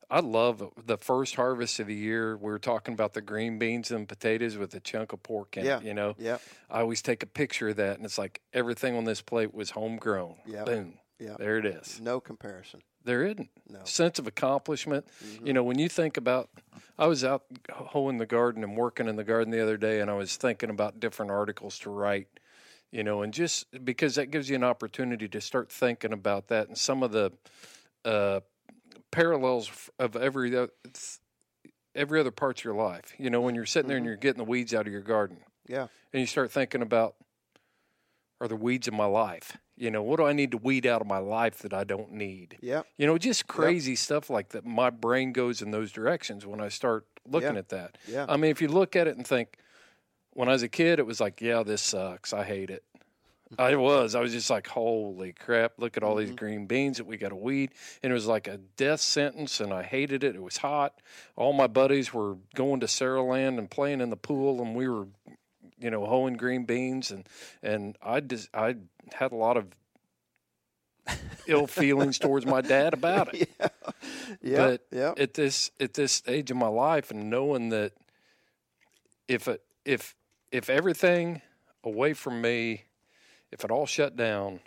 I love the first harvest of the year. We were talking about the green beans and potatoes with a chunk of pork in yeah. it, you know. Yeah. I always take a picture of that, and it's like everything on this plate was homegrown. Yeah. Boom. Yeah. There it is. No comparison. There isn't. No. Sense of accomplishment. Mm-hmm. You know, when you think about, I was out hoeing the garden and working in the garden the other day, and I was thinking about different articles to write, you know, and just because that gives you an opportunity to start thinking about that and some of the uh, parallels of every, uh, every other part of your life. You know, when you're sitting there mm-hmm. and you're getting the weeds out of your garden. Yeah. And you start thinking about, are the weeds in my life? You know, what do I need to weed out of my life that I don't need? Yeah. You know, just crazy yep. stuff like that. My brain goes in those directions when I start looking yep. at that. Yeah. I mean, if you look at it and think, when I was a kid, it was like, yeah, this sucks. I hate it. I was. I was just like, holy crap, look at all mm-hmm. these green beans that we got to weed. And it was like a death sentence, and I hated it. It was hot. All my buddies were going to Saraland and playing in the pool, and we were – you know, hoeing green beans, and and I just I had a lot of ill feelings towards my dad about it. Yeah, yeah. But yeah. at this at this stage of my life, and knowing that if it, if if everything away from me, if it all shut down,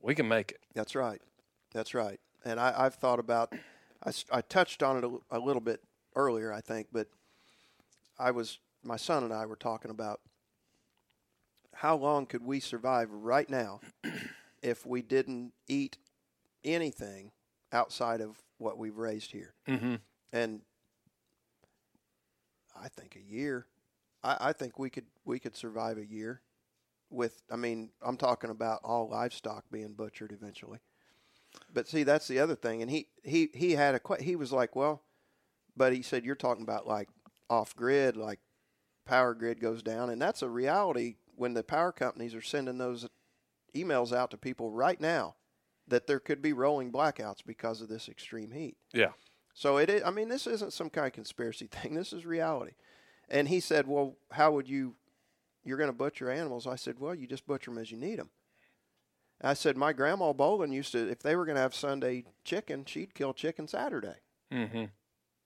we can make it. That's right. That's right. And I, I've thought about. I, I touched on it a, a little bit earlier, I think, but I was. My son and I were talking about how long could we survive right now if we didn't eat anything outside of what we've raised here. Mm-hmm. And I think a year, I, I think we could, we could survive a year with, I mean, I'm talking about all livestock being butchered eventually. But see, that's the other thing. And he, he, he had a, he was like, well, but he said, you're talking about like off grid, like power grid goes down. And that's a reality when the power companies are sending those emails out to people right now that there could be rolling blackouts because of this extreme heat. Yeah. So it is, I mean, this isn't some kind of conspiracy thing. This is reality. And he said, well, how would you, you're going to butcher animals? I said, well, you just butcher them as you need them. I said, my grandma Bolen used to, if they were going to have Sunday chicken, she'd kill chicken Saturday. Mm-hmm.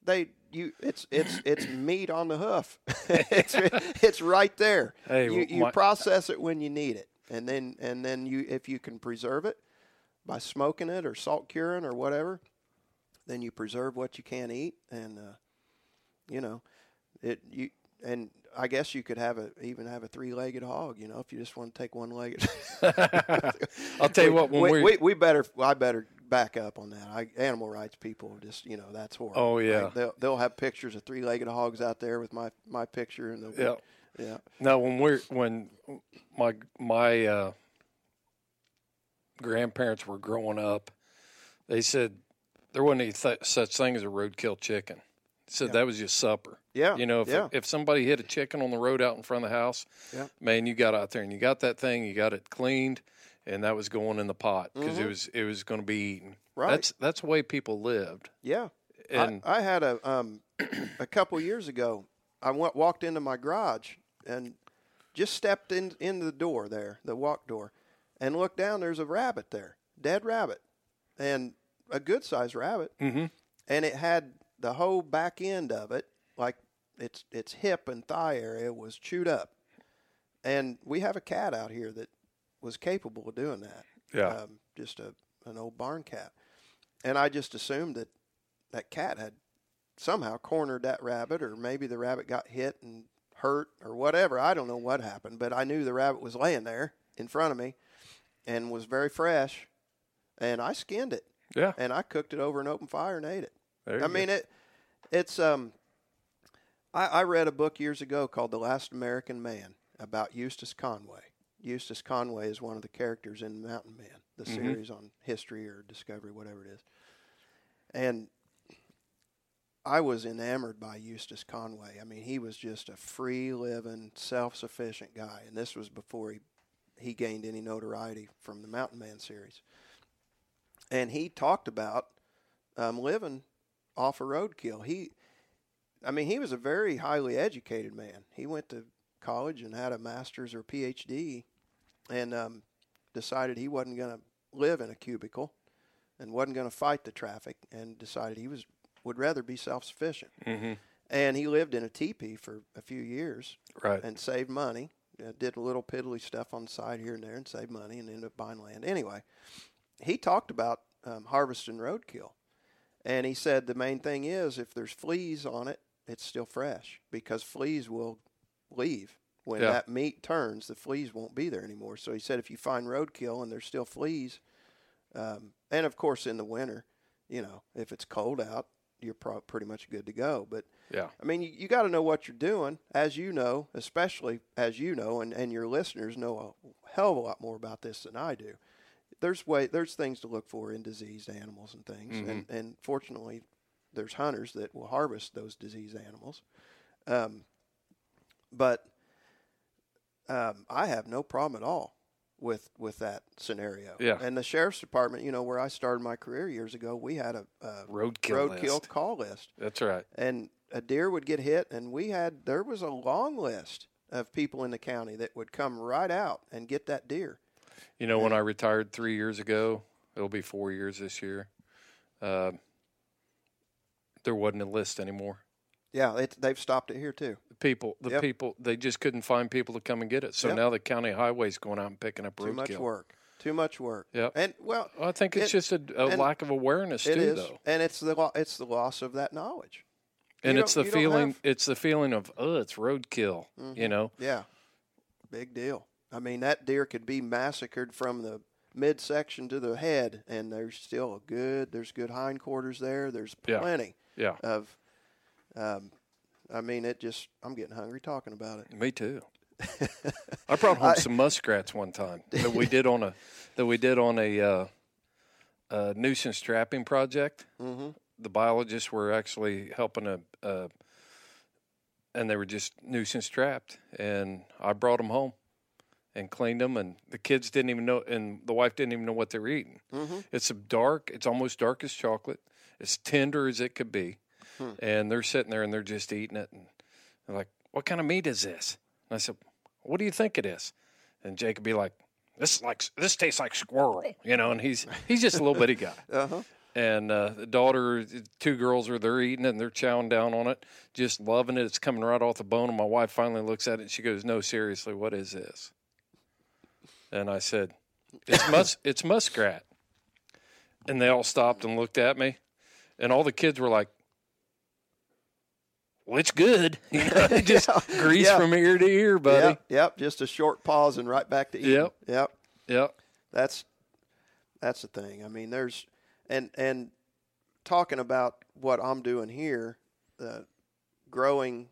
They, you, it's, it's, it's meat on the hoof. it's, it's right there. Hey, you you my- process it when you need it. And then, and then you, if you can preserve it by smoking it or salt curing or whatever, then you preserve what you can eat. And, uh, you know, it, you, and I guess you could have a even have a three-legged hog, you know, if you just want to take one legged. I'll tell you we, what, when we, we we better I better back up on that. I, animal rights people just, you know, that's horrible. Oh yeah, like they'll they'll have pictures of three-legged hogs out there with my, my picture and the yeah yeah. Now when we're when my my uh, grandparents were growing up, they said there wasn't any th- such thing as a roadkill chicken. So yeah. that was your supper. Yeah. You know, if yeah. if somebody hit a chicken on the road out in front of the house, yeah. man, you got out there and you got that thing, you got it cleaned, and that was going in the pot because mm-hmm. it was it was going to be eaten. Right. That's that's the way people lived. Yeah. And I, I had a um a couple years ago, I went, walked into my garage and just stepped in into the door there, the walk door, and looked down. There's a rabbit there, dead rabbit, and a good sized rabbit, mm-hmm. and it had. The whole back end of it, like its its hip and thigh area, was chewed up. And we have a cat out here that was capable of doing that. Yeah. Um, just a an old barn cat. And I just assumed that that cat had somehow cornered that rabbit, or maybe the rabbit got hit and hurt or whatever. I don't know what happened, but I knew the rabbit was laying there in front of me and was very fresh. And I skinned it. Yeah. And I cooked it over an open fire and ate it. I mean, go. it. it's, um, I, I read a book years ago called The Last American Man about Eustace Conway. Eustace Conway is one of the characters in Mountain Man, the mm-hmm. series on history or discovery, whatever it is. And I was enamored by Eustace Conway. I mean, he was just a free-living, self-sufficient guy. And this was before he, he gained any notoriety from the Mountain Man series. And he talked about um, living off a roadkill. He, I mean, he was a very highly educated man. He went to college and had a master's or P H D and um, decided he wasn't going to live in a cubicle and wasn't going to fight the traffic and decided he was would rather be self-sufficient. Mm-hmm. And he lived in a teepee for a few years right. and saved money, uh, did a little piddly stuff on the side here and there and saved money and ended up buying land. Anyway, he talked about um, harvesting roadkill. And he said the main thing is if there's fleas on it, it's still fresh because fleas will leave. When yeah. that meat turns, the fleas won't be there anymore. So he said if you find roadkill and there's still fleas, um, and, of course, in the winter, you know, if it's cold out, you're pro- pretty much good to go. But, yeah. I mean, you, you got to know what you're doing, as you know, especially as you know, and, and your listeners know a hell of a lot more about this than I do. There's way there's things to look for in diseased animals and things, mm-hmm. and, and fortunately, there's hunters that will harvest those diseased animals. Um, but um, I have no problem at all with with that scenario. Yeah. And the sheriff's department, you know, where I started my career years ago, we had a, a roadkill roadkill call list. That's right. And a deer would get hit, and we had there was a long list of people in the county that would come right out and get that deer. You know, when I retired three years ago, it'll be four years this year, uh, there wasn't a list anymore. Yeah, it, they've stopped it here too. The people, the yep. people, they just couldn't find people to come and get it. So yep. now the county highway's going out and picking up roadkill. Too much kill. work. Too much work. Yeah. And, well, well. I think it's it, just a, a lack of awareness it too, is. though. And it's the, lo- it's the loss of that knowledge. And you it's the feeling, have... it's the feeling of, oh, it's roadkill, mm-hmm. you know? Yeah. Big deal. I mean, that deer could be massacred from the midsection to the head, and there's still a good, there's good hindquarters there. There's plenty yeah. Yeah. of, um, I mean, it just, I'm getting hungry talking about it. Me too. I brought home I, some muskrats one time that we did on a that we did on a, uh, a nuisance trapping project. Mm-hmm. The biologists were actually helping a, uh, and they were just nuisance trapped, and I brought them home and cleaned them, and the kids didn't even know, and the wife didn't even know what they were eating. Mm-hmm. It's a dark, it's almost dark as chocolate, as tender as it could be, hmm. and they're sitting there and they're just eating it, and they're like, "What kind of meat is this?" And I said, "What do you think it is?" And Jake would be like, "This like this tastes like squirrel," you know, and he's he's just a little bitty guy. Uh-huh. And uh, the daughter, two girls are there eating it, and they're chowing down on it, just loving it. It's coming right off the bone, and my wife finally looks at it, and she goes, "No, seriously, what is this?" And I said, it's, mus- it's muskrat. And they all stopped and looked at me, and all the kids were like, "Well, it's good." You know, just yeah. grease yeah. from ear to ear, buddy. Yep. yep, just a short pause and right back to eating. Yep, yep, yep. That's, that's the thing. I mean, there's... And and talking about what I'm doing here, uh, growing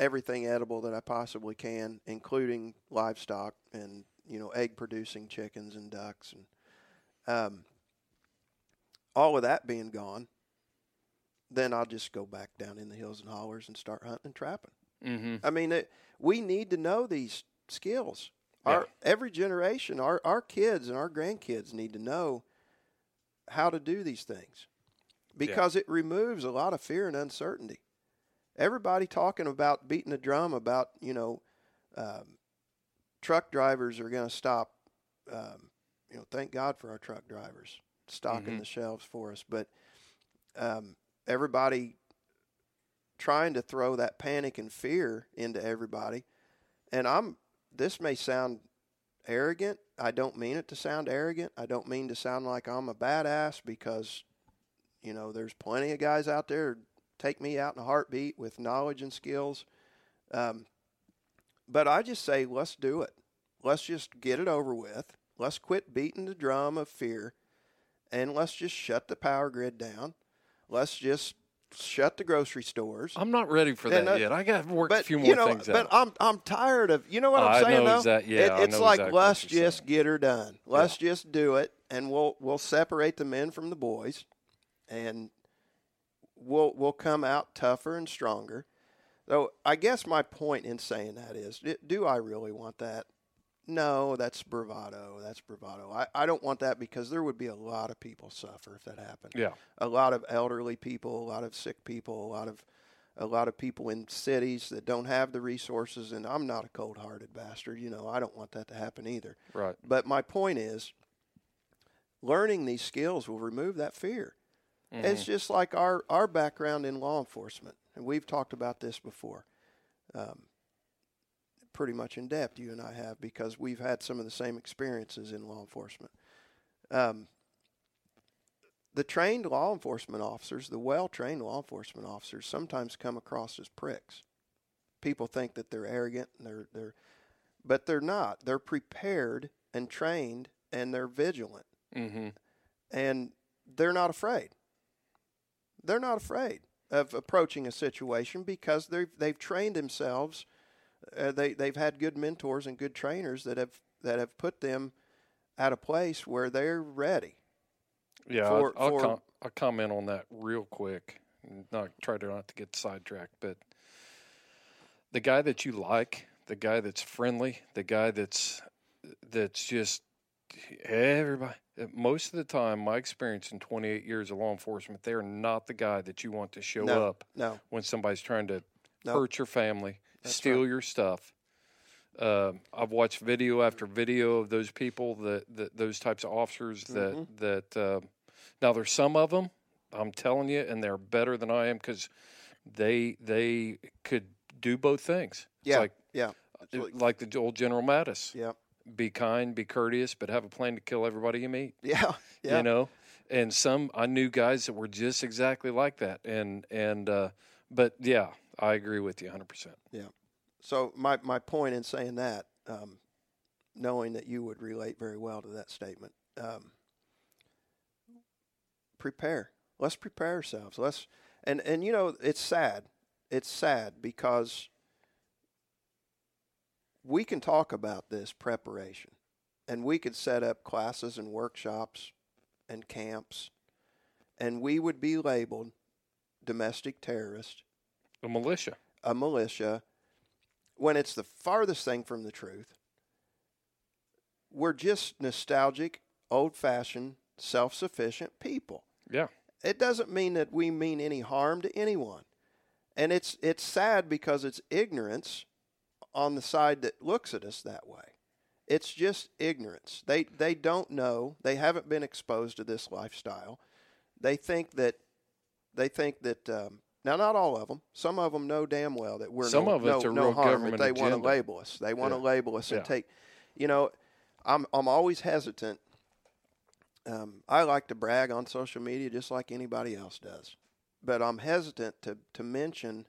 everything edible that I possibly can, including livestock and, you know, egg-producing chickens and ducks. and um, All of that being gone, then I'll just go back down in the hills and hollers and start hunting and trapping. Mm-hmm. I mean, it, we need to know these skills. Yeah. Our Every generation, our, our kids and our grandkids need to know how to do these things, because yeah. it removes a lot of fear and uncertainty. Everybody talking about beating a drum about, you know, um, truck drivers are going to stop. Um, you know, thank God for our truck drivers stocking mm-hmm. the shelves for us. But um, everybody trying to throw that panic and fear into everybody. And I'm, this may sound arrogant. I don't mean it to sound arrogant. I don't mean to sound like I'm a badass, because, you know, there's plenty of guys out there who take me out in a heartbeat with knowledge and skills. Um, but I just say, let's do it. Let's just get it over with. Let's quit beating the drum of fear, and let's just shut the power grid down. Let's just shut the grocery stores. I'm not ready for that and, uh, yet. I got to work but, a few more you know, things but out. But I'm I'm tired of, you know what I'm uh, saying, I know though? Exact, yeah, it, I it's know like, exactly let's just saying. get her done. Let's yeah. just do it, and we'll we'll separate the men from the boys, and we'll we'll come out tougher and stronger. So I guess my point in saying that is, do I really want that? No, that's bravado. That's bravado. I, I don't want that, because there would be a lot of people suffer if that happened. Yeah. A lot of elderly people, a lot of sick people, a lot of a lot of people in cities that don't have the resources, and I'm not a cold-hearted bastard. You know, I don't want that to happen either. Right. But my point is, learning these skills will remove that fear. Mm-hmm. It's just like our, our background in law enforcement, and we've talked about this before. Um pretty much in depth, you and I have, because we've had some of the same experiences in law enforcement. Um, the trained law enforcement officers, the well-trained law enforcement officers, sometimes come across as pricks. People think that they're arrogant, and they're they're, but they're not. They're prepared and trained, and they're vigilant, mm-hmm. and they're not afraid. They're not afraid of approaching a situation, because they've they've trained themselves. Uh, they they've had good mentors and good trainers that have that have put them at a place where they're ready. Yeah, for, I'll, for I'll, com- I'll comment on that real quick. Not try to not to get sidetracked, but the guy that you like, the guy that's friendly, the guy that's that's just everybody. Most of the time, my experience in twenty-eight years of law enforcement, they are not the guy that you want to show no, up no. when somebody's trying to no. hurt your family. That's steal right. your stuff. Um, I've watched video after video of those people, that, that those types of officers that mm-hmm. that. Uh, now there's some of them, I'm telling you, and they're better than I am, because they they could do both things. Yeah, it's like, yeah, absolutely. Like the old General Mattis. Yeah, be kind, be courteous, but have a plan to kill everybody you meet. Yeah, yeah. You know, and some I knew guys that were just exactly like that, and and uh, but yeah. I agree with you one hundred percent. Yeah. So my, my point in saying that, um, knowing that you would relate very well to that statement, um, prepare. Let's prepare ourselves. Let's and, and, you know, it's sad. It's sad because we can talk about this preparation, and we could set up classes and workshops and camps, and we would be labeled domestic terrorist. A militia. A militia. When it's the farthest thing from the truth. We're just nostalgic, old-fashioned, self-sufficient people. Yeah. It doesn't mean that we mean any harm to anyone. And it's it's sad because it's ignorance on the side that looks at us that way. It's just ignorance. They they don't know. They haven't been exposed to this lifestyle. They think that they think that um, now not all of them. Some of them know damn well that we're some no, of it's no, a no real harm, government but they agenda. want to label us. They want yeah. to label us and yeah. take. You know, I'm I'm always hesitant. Um, I like to brag on social media just like anybody else does, but I'm hesitant to to mention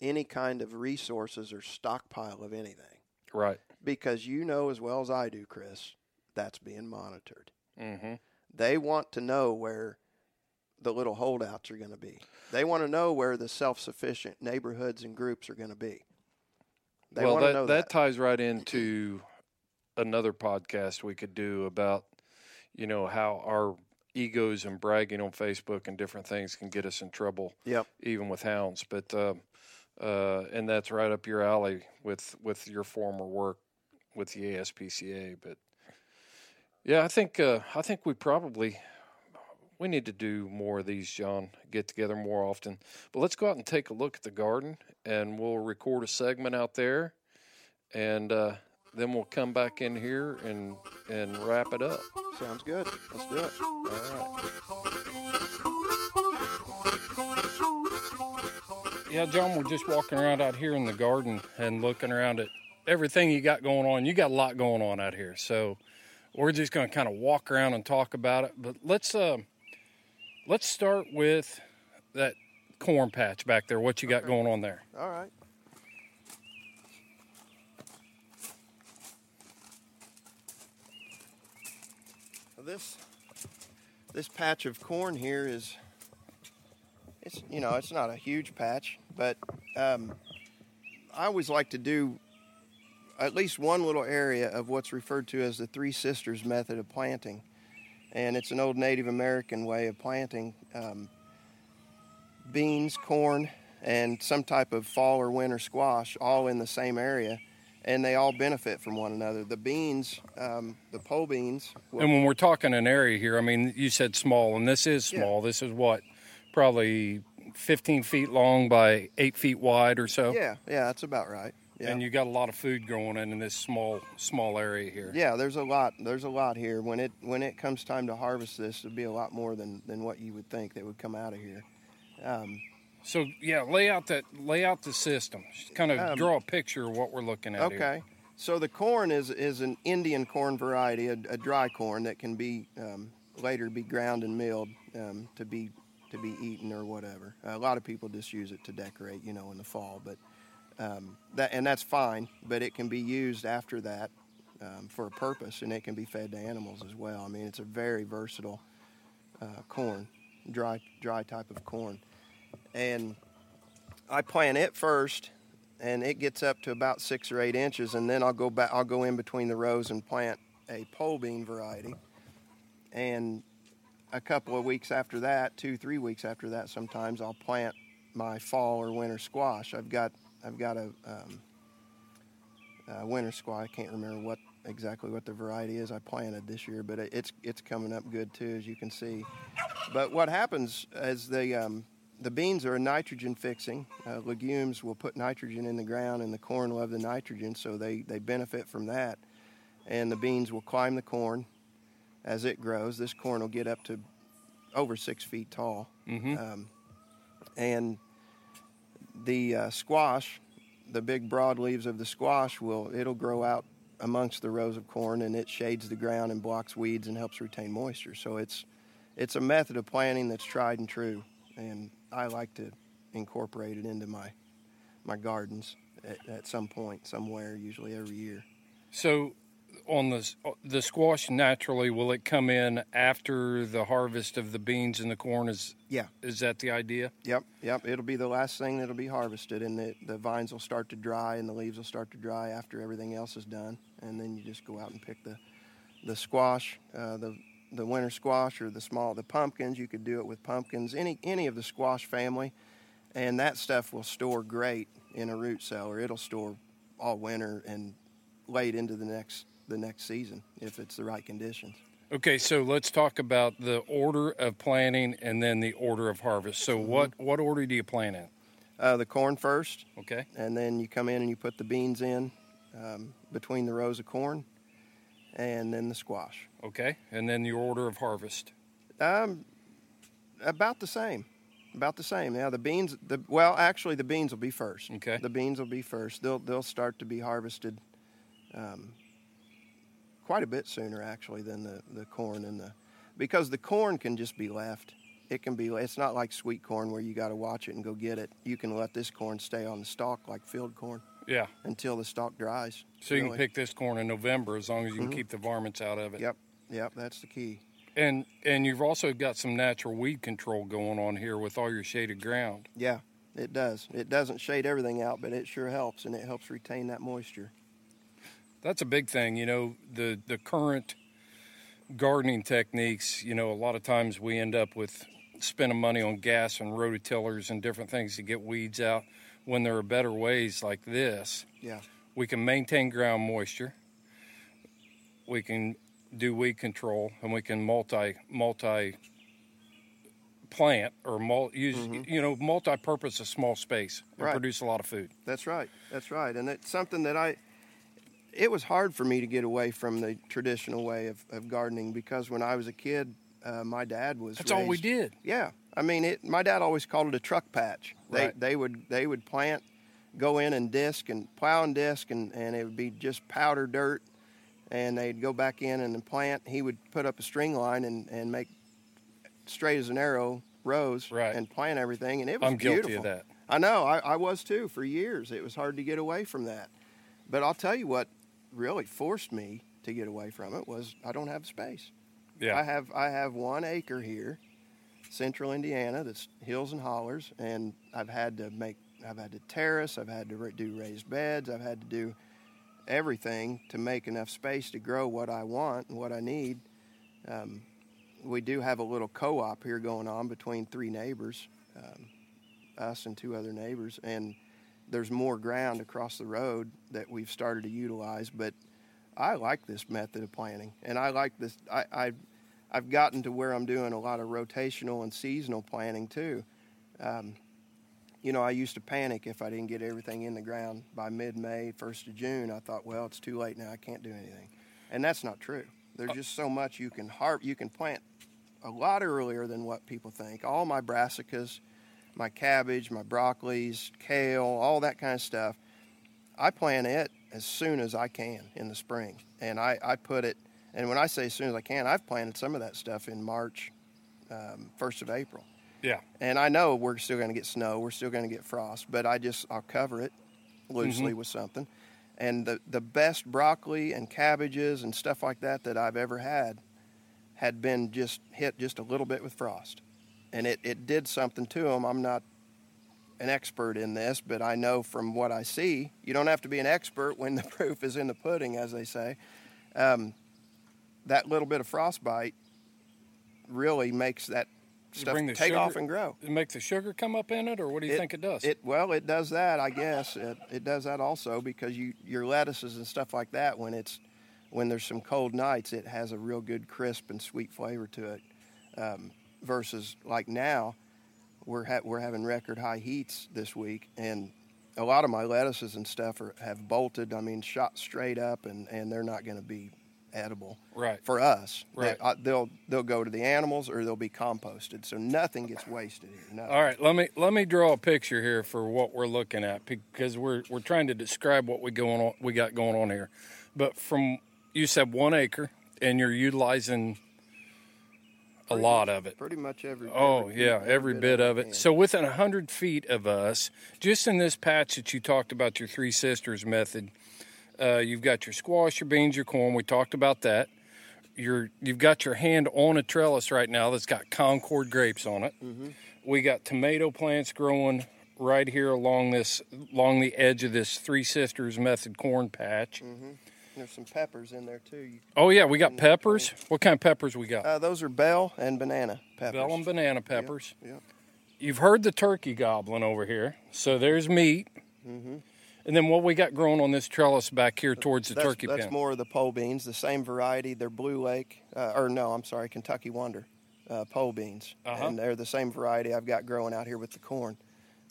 any kind of resources or stockpile of anything. Right. Because you know as well as I do, Chris, that's being monitored. Mm-hmm. They want to know where the little holdouts are going to be. They want to know where the self-sufficient neighborhoods and groups are going to be. They well, want that, to know that. That ties right into another podcast we could do about, you know, how our egos and bragging on Facebook and different things can get us in trouble, yep. even with hounds. But um, uh, and that's right up your alley with, with your former work with the A S P C A. But, yeah, I think uh, I think we probably – we need to do more of these, John, get together more often. But let's go out and take a look at the garden, and we'll record a segment out there, and uh, then we'll come back in here and and wrap it up. Sounds good. Let's do it. All right. Yeah, John, we're just walking around out here in the garden and looking around at everything you got going on. You got a lot going on out here, so we're just going to kind of walk around and talk about it. But let's... Uh, Let's start with that corn patch back there. What you got okay. going on there? All right. This this patch of corn here is it's you know it's not a huge patch, but um, I always like to do at least one little area of what's referred to as the Three Sisters method of planting. And it's an old Native American way of planting um, beans, corn, and some type of fall or winter squash all in the same area, and they all benefit from one another. The beans, um, the pole beans. Will, and when we're talking an area here, I mean, you said small, and this is small. Yeah. This is what, probably fifteen feet long by eight feet wide or so? Yeah, yeah, that's about right. Yeah. And you got a lot of food growing in, in this small small area here. Yeah, there's a lot. There's a lot here. When it when it comes time to harvest this, it'll be a lot more than, than what you would think that would come out of here. Um, so yeah, lay out that lay out the system. Just kind of um, draw a picture of what we're looking at. Okay. Here. Okay. So the corn is is an Indian corn variety, a, a dry corn that can be um, later be ground and milled um, to be to be eaten or whatever. A lot of people just use it to decorate, you know, in the fall, but. Um, that and that's fine, but it can be used after that um, for a purpose, and it can be fed to animals as well. I mean, it's a very versatile uh, corn, dry dry type of corn. And I plant it first, and it gets up to about six or eight inches, and then I'll go back. I'll go in between the rows and plant a pole bean variety. And a couple of weeks after that, two, three weeks after that, sometimes I'll plant my fall or winter squash. I've got I've got a, um, a winter squash. I can't remember what exactly what the variety is I planted this year, but it's it's coming up good too, as you can see. But what happens is the um, the beans are nitrogen fixing. Uh, legumes will put nitrogen in the ground, and the corn love the nitrogen, so they, they benefit from that. And the beans will climb the corn as it grows. This corn will get up to over six feet tall, mm-hmm. um, and The uh, squash, the big broad leaves of the squash, will it'll grow out amongst the rows of corn, and it shades the ground and blocks weeds and helps retain moisture. So it's it's a method of planting that's tried and true, and I like to incorporate it into my my gardens at, at some point, somewhere, usually every year. So on the the squash naturally, will it come in after the harvest of the beans and the corn? Is yeah, is that the idea? Yep, yep. It'll be the last thing that'll be harvested, and the, the vines will start to dry and the leaves will start to dry after everything else is done, and then you just go out and pick the the squash, uh, the the winter squash or the small the pumpkins. You could do it with pumpkins, any any of the squash family, and that stuff will store great in a root cellar. It'll store all winter and late into the next the next season if it's the right conditions. Okay, so let's talk about the order of planting and then the order of harvest. So mm-hmm. what, what order do you plant in? Uh, the corn first. Okay. And then you come in and you put the beans in um, between the rows of corn, and then the squash. Okay, and then your order of harvest? Um, about the same. About the same. Now the beans, the well, actually the beans will be first. Okay. The beans will be first. They'll they'll start to be harvested um, quite a bit sooner actually than the, the corn and the because the corn can just be left. It can be. It's not like sweet corn where you got to watch it and go get it. You can let this corn stay on the stalk like field corn. Yeah. Until the stalk dries. So really. You can pick this corn in November as long as you can mm-hmm. keep the varmints out of it. Yep. Yep. That's the key. And and you've also got some natural weed control going on here with all your shaded ground. Yeah, it does. It doesn't shade everything out, but it sure helps, and it helps retain that moisture. That's a big thing. You know, the, the current gardening techniques, you know, a lot of times we end up with spending money on gas and rototillers and different things to get weeds out when there are better ways like this. Yeah. We can maintain ground moisture. We can do weed control, and we can multi multi plant or mul- use mm-hmm. you know multi-purpose a small space and right. produce a lot of food. That's right. That's right. And it's something that I it was hard for me to get away from the traditional way of, of gardening because when I was a kid, uh, my dad was That's raised, all we did. Yeah. I mean, it my dad always called it a truck patch. They right. they would they would plant, go in and disc and plow and disc and, and it would be just powder dirt. And they'd go back in and plant. He would put up a string line and, and make straight as an arrow rows right. and plant everything. And it was I'm beautiful. I'm guilty of that. I know. I, I was, too, for years. It was hard to get away from that. But I'll tell you what really forced me to get away from it was I don't have space. Yeah. I have I have one acre here, central Indiana, that's hills and hollers. And I've had to make – I've had to terrace. I've had to do raised beds. I've had to do – everything to make enough space to grow what I want and what I need. Um, we do have a little co-op here going on between three neighbors, um, us and two other neighbors, and there's more ground across the road that we've started to utilize, but I like this method of planting, and I like this. I, I, I've gotten to where I'm doing a lot of rotational and seasonal planting too. Um, You know, I used to panic if I didn't get everything in the ground by mid-May, first of June. I thought, well, it's too late now. I can't do anything. And that's not true. There's just so much you can harp. You can plant a lot earlier than what people think. All my brassicas, my cabbage, my broccolis, kale, all that kind of stuff, I plant it as soon as I can in the spring. And I, I put it, and when I say as soon as I can, I've planted some of that stuff in March, um, first of April. Yeah. And I know we're still going to get snow, we're still going to get frost, but I just, I'll cover it loosely mm-hmm. with something. And the, the best broccoli and cabbages and stuff like that that I've ever had had been just hit just a little bit with frost. And it, it did something to them. I'm not an expert in this, but I know from what I see, you don't have to be an expert when the proof is in the pudding, as they say. Um, that little bit of frostbite really makes that stuff take sugar, off and grow. It makes the sugar come up in it, or what do you it, think it does? It Well, it does that, I guess. It, it does that also because you your lettuces and stuff like that, when it's when there's some cold nights, it has a real good crisp and sweet flavor to it um, versus like now, we're, ha- we're having record high heats this week, and a lot of my lettuces and stuff are, have bolted, I mean, shot straight up, and, and they're not going to be edible right for us right they, uh, they'll they'll go to the animals or they'll be composted, so nothing gets wasted here. No. All right, let me let me draw a picture here for what we're looking at, because we're we're trying to describe what we going on we got going on here. But from you said one acre and you're utilizing a pretty lot much, of it pretty much every oh every, yeah every, every bit, bit of it hand. So within a hundred feet of us, just in this patch that you talked about, your three sisters method, Uh, you've got your squash, your beans, your corn. We talked about that. You're, you've got your hand on a trellis right now that's got Concord grapes on it. Mm-hmm. We got tomato plants growing right here along this, along the edge of this Three Sisters Method corn patch. Mm-hmm. There's some peppers in there, too. Oh, yeah, we got peppers. What kind of peppers we got? Uh, those are bell and banana peppers. Bell and banana peppers. Yep, yep. You've heard the turkey goblin over here, so there's meat. Mm-hmm. And then what we got growing on this trellis back here towards the that's, turkey that's pen? That's more of the pole beans, the same variety. They're Blue Lake, uh, or no, I'm sorry, Kentucky Wonder uh, pole beans. Uh-huh. And they're the same variety I've got growing out here with the corn.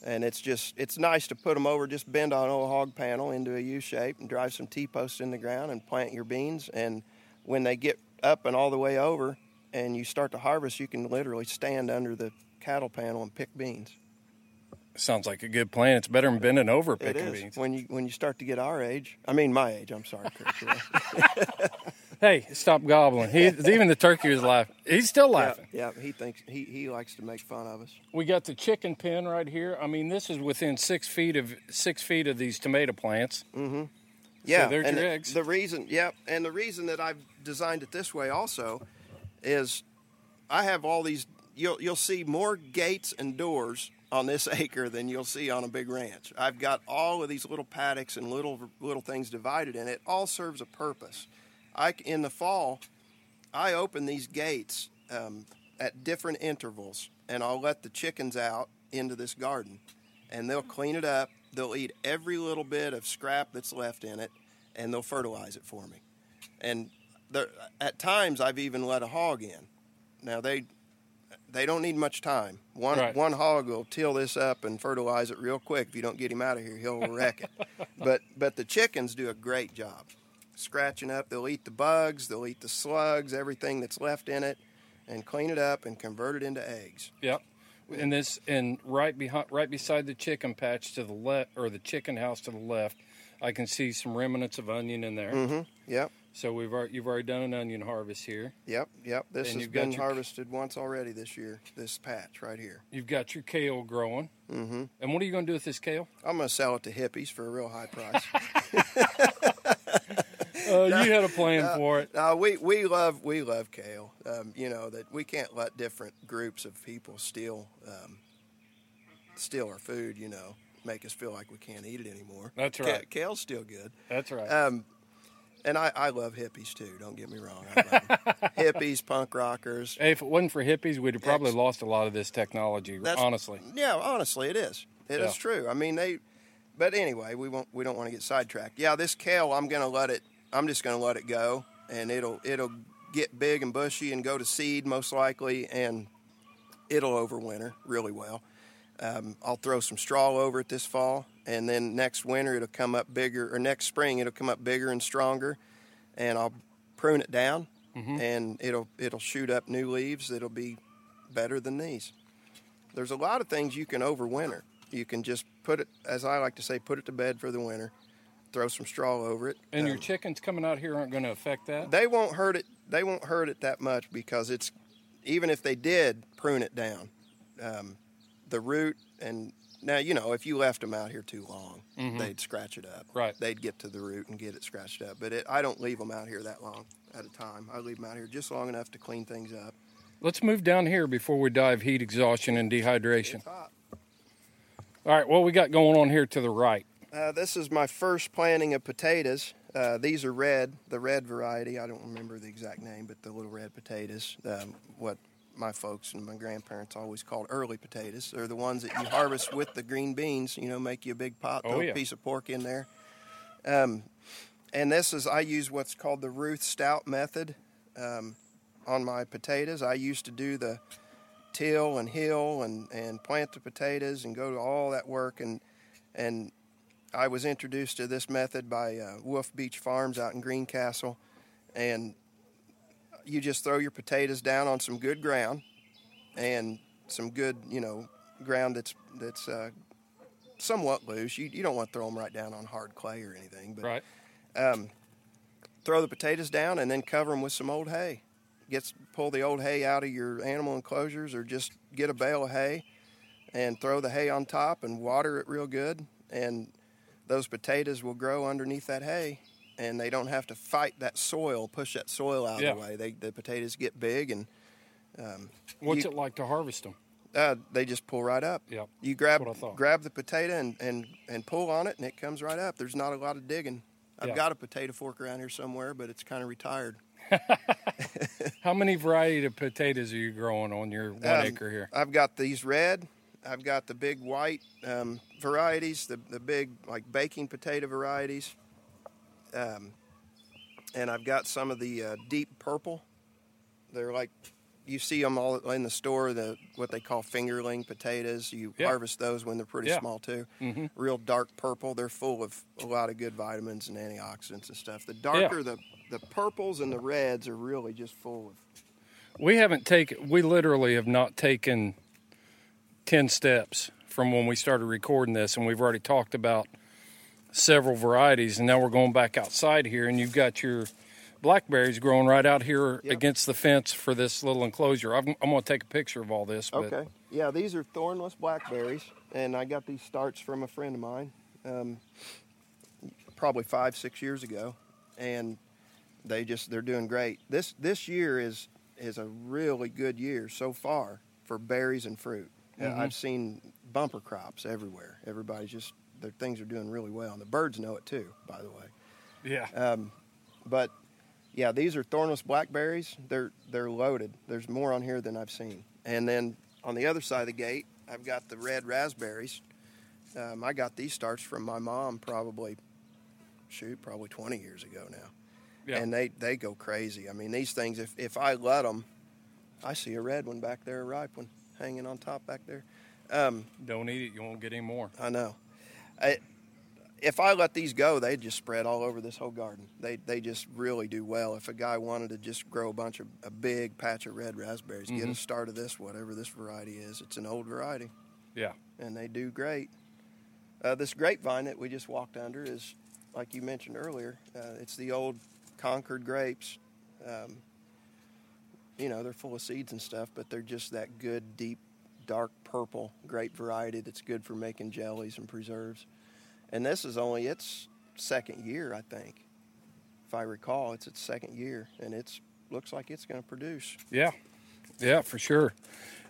And it's just, it's nice to put them over, just bend on an old hog panel into a U-shape and drive some T-posts in the ground and plant your beans. And when they get up and all the way over and you start to harvest, you can literally stand under the cattle panel and pick beans. Sounds like a good plan. It's better than bending over picking beans. When you when you start to get our age, I mean my age, I'm sorry, Chris. Hey, stop gobbling. He, even the turkey is laughing. He's still laughing. Yeah, yeah, he thinks he, he likes to make fun of us. We got the chicken pen right here. I mean, this is within six feet of six feet of these tomato plants. Mm-hmm. Yeah, so there's your the, eggs. The reason, yeah, and the reason that I've designed it this way also is I have all these. You'll you'll see more gates and doors on this acre than you'll see on a big ranch. I've got all of these little paddocks and little little things divided, and it all serves a purpose. I, in the fall, I open these gates um, at different intervals, and I'll let the chickens out into this garden, and they'll clean it up. They'll eat every little bit of scrap that's left in it, and they'll fertilize it for me. And there, at times, I've even let a hog in. Now, they... They don't need much time. One right. one hog will till this up and fertilize it real quick. If you don't get him out of here, he'll wreck it. But but the chickens do a great job scratching up. They'll eat the bugs, they'll eat the slugs, everything that's left in it, and clean it up and convert it into eggs. Yep. And this and right behind, right beside the chicken patch to the left, or the chicken house to the left, I can see some remnants of onion in there. Mm-hmm. Yep. So we've already, you've already done an onion harvest here. Yep, yep. This and has been your, harvested once already this year, this patch right here. You've got your kale growing. Mm-hmm. And what are you going to do with this kale? I'm going to sell it to hippies for a real high price. uh, no, you had a plan no, for it. No, we, we love we love kale. Um, you know, that we can't let different groups of people steal um, steal our food, you know, make us feel like we can't eat it anymore. That's right. K- kale's still good. That's right. Um And I, I love hippies, too. Don't get me wrong. I love them. Hippies, punk rockers. Hey, if it wasn't for hippies, we'd have probably that's, lost a lot of this technology, honestly. Yeah, honestly, it is. It yeah. is true. I mean, they... But anyway, we won't. We don't want to get sidetracked. Yeah, this kale, I'm going to let it... I'm just going to let it go, and it'll it'll get big and bushy and go to seed, most likely, and it'll overwinter really well. Um, I'll throw some straw over it this fall. And then next winter, it'll come up bigger, or next spring, it'll come up bigger and stronger, and I'll prune it down, mm-hmm. and it'll it'll shoot up new leaves that'll be better than these. There's a lot of things you can overwinter. You can just put it, as I like to say, put it to bed for the winter, throw some straw over it. And um, your chickens coming out here aren't going to affect that? They won't hurt it. They won't hurt it that much because it's, even if they did prune it down, um, the root and... Now, you know, if you left them out here too long, mm-hmm. they'd scratch it up. Right. They'd get to the root and get it scratched up. But it, I don't leave them out here that long at a time. I leave them out here just long enough to clean things up. Let's move down here before we dive heat exhaustion and dehydration. It's hot. All right, what we got going on here to the right? Uh, this is my first planting of potatoes. Uh, these are red, the red variety. I don't remember the exact name, but the little red potatoes, um, what... my folks and my grandparents always called early potatoes. They're the ones that you harvest with the green beans, you know, make you a big pot, throw oh, yeah. a piece of pork in there. Um, and this is, I use what's called the Ruth Stout method um, on my potatoes. I used to do the till and hill and, and plant the potatoes and go to all that work. And and I was introduced to this method by uh, Wolf Beach Farms out in Greencastle. And you just throw your potatoes down on some good ground and some good, you know, ground that's that's uh, somewhat loose. You you don't want to throw them right down on hard clay or anything. But, right. Um, throw the potatoes down and then cover them with some old hay. Gets pull the old hay out of your animal enclosures or just get a bale of hay and throw the hay on top and water it real good. And those potatoes will grow underneath that hay and they don't have to fight that soil, push that soil out yeah. of the way. They, the potatoes get big, and um, what's you, it like to harvest them? Uh, they just pull right up. Yeah, you grab grab the potato and, and, and pull on it, and it comes right up. There's not a lot of digging. I've yeah. got a potato fork around here somewhere, but it's kind of retired. How many varieties of potatoes are you growing on your one um, acre here? I've got these red. I've got the big white um, varieties, the the big like baking potato varieties, um, and I've got some of the uh, deep purple. They're like you see them all in the store. The what they call fingerling potatoes. You yeah. harvest those when they're pretty yeah. small too. Mm-hmm. Real dark purple. They're full of a lot of good vitamins and antioxidants and stuff. The darker yeah. the the purples and the reds are really just full of. We haven't taken. We literally have not taken. ten steps from when we started recording this, and we've already talked about several varieties, and now we're going back outside here, and you've got your blackberries growing right out here yep. against the fence for this little enclosure. I'm, I'm going to take a picture of all this. But. Okay. Yeah, these are thornless blackberries, and I got these starts from a friend of mine um, probably five, six years ago, and they just, they're doing great. This this year is is a really good year so far for berries and fruit. Mm-hmm. I've seen bumper crops everywhere. Everybody's just, their things are doing really well. And the birds know it too, by the way. Yeah. Um, but, yeah, these are thornless blackberries. They're they're loaded. There's more on here than I've seen. And then on the other side of the gate, I've got the red raspberries. Um, I got these starts from my mom probably, shoot, probably twenty years ago now. Yeah. And they, they go crazy. I mean, these things, if, if I let them, I see a red one back there, a ripe one. Hanging on top back there. Um, Don't eat it. You won't get any more. I know. I, if I let these go, they'd just spread all over this whole garden. They they just really do well. If a guy wanted to just grow a bunch of a big patch of red raspberries, mm-hmm. get a start of this, whatever this variety is. It's an old variety. Yeah. And they do great. Uh, this grapevine that we just walked under is, like you mentioned earlier, uh, it's the old Concord grapes. Um You know, they're full of seeds and stuff, but they're just that good, deep, dark purple grape variety that's good for making jellies and preserves. And this is only its second year, I think. If I recall, it's its second year, and it's looks like it's going to produce. Yeah, yeah, for sure.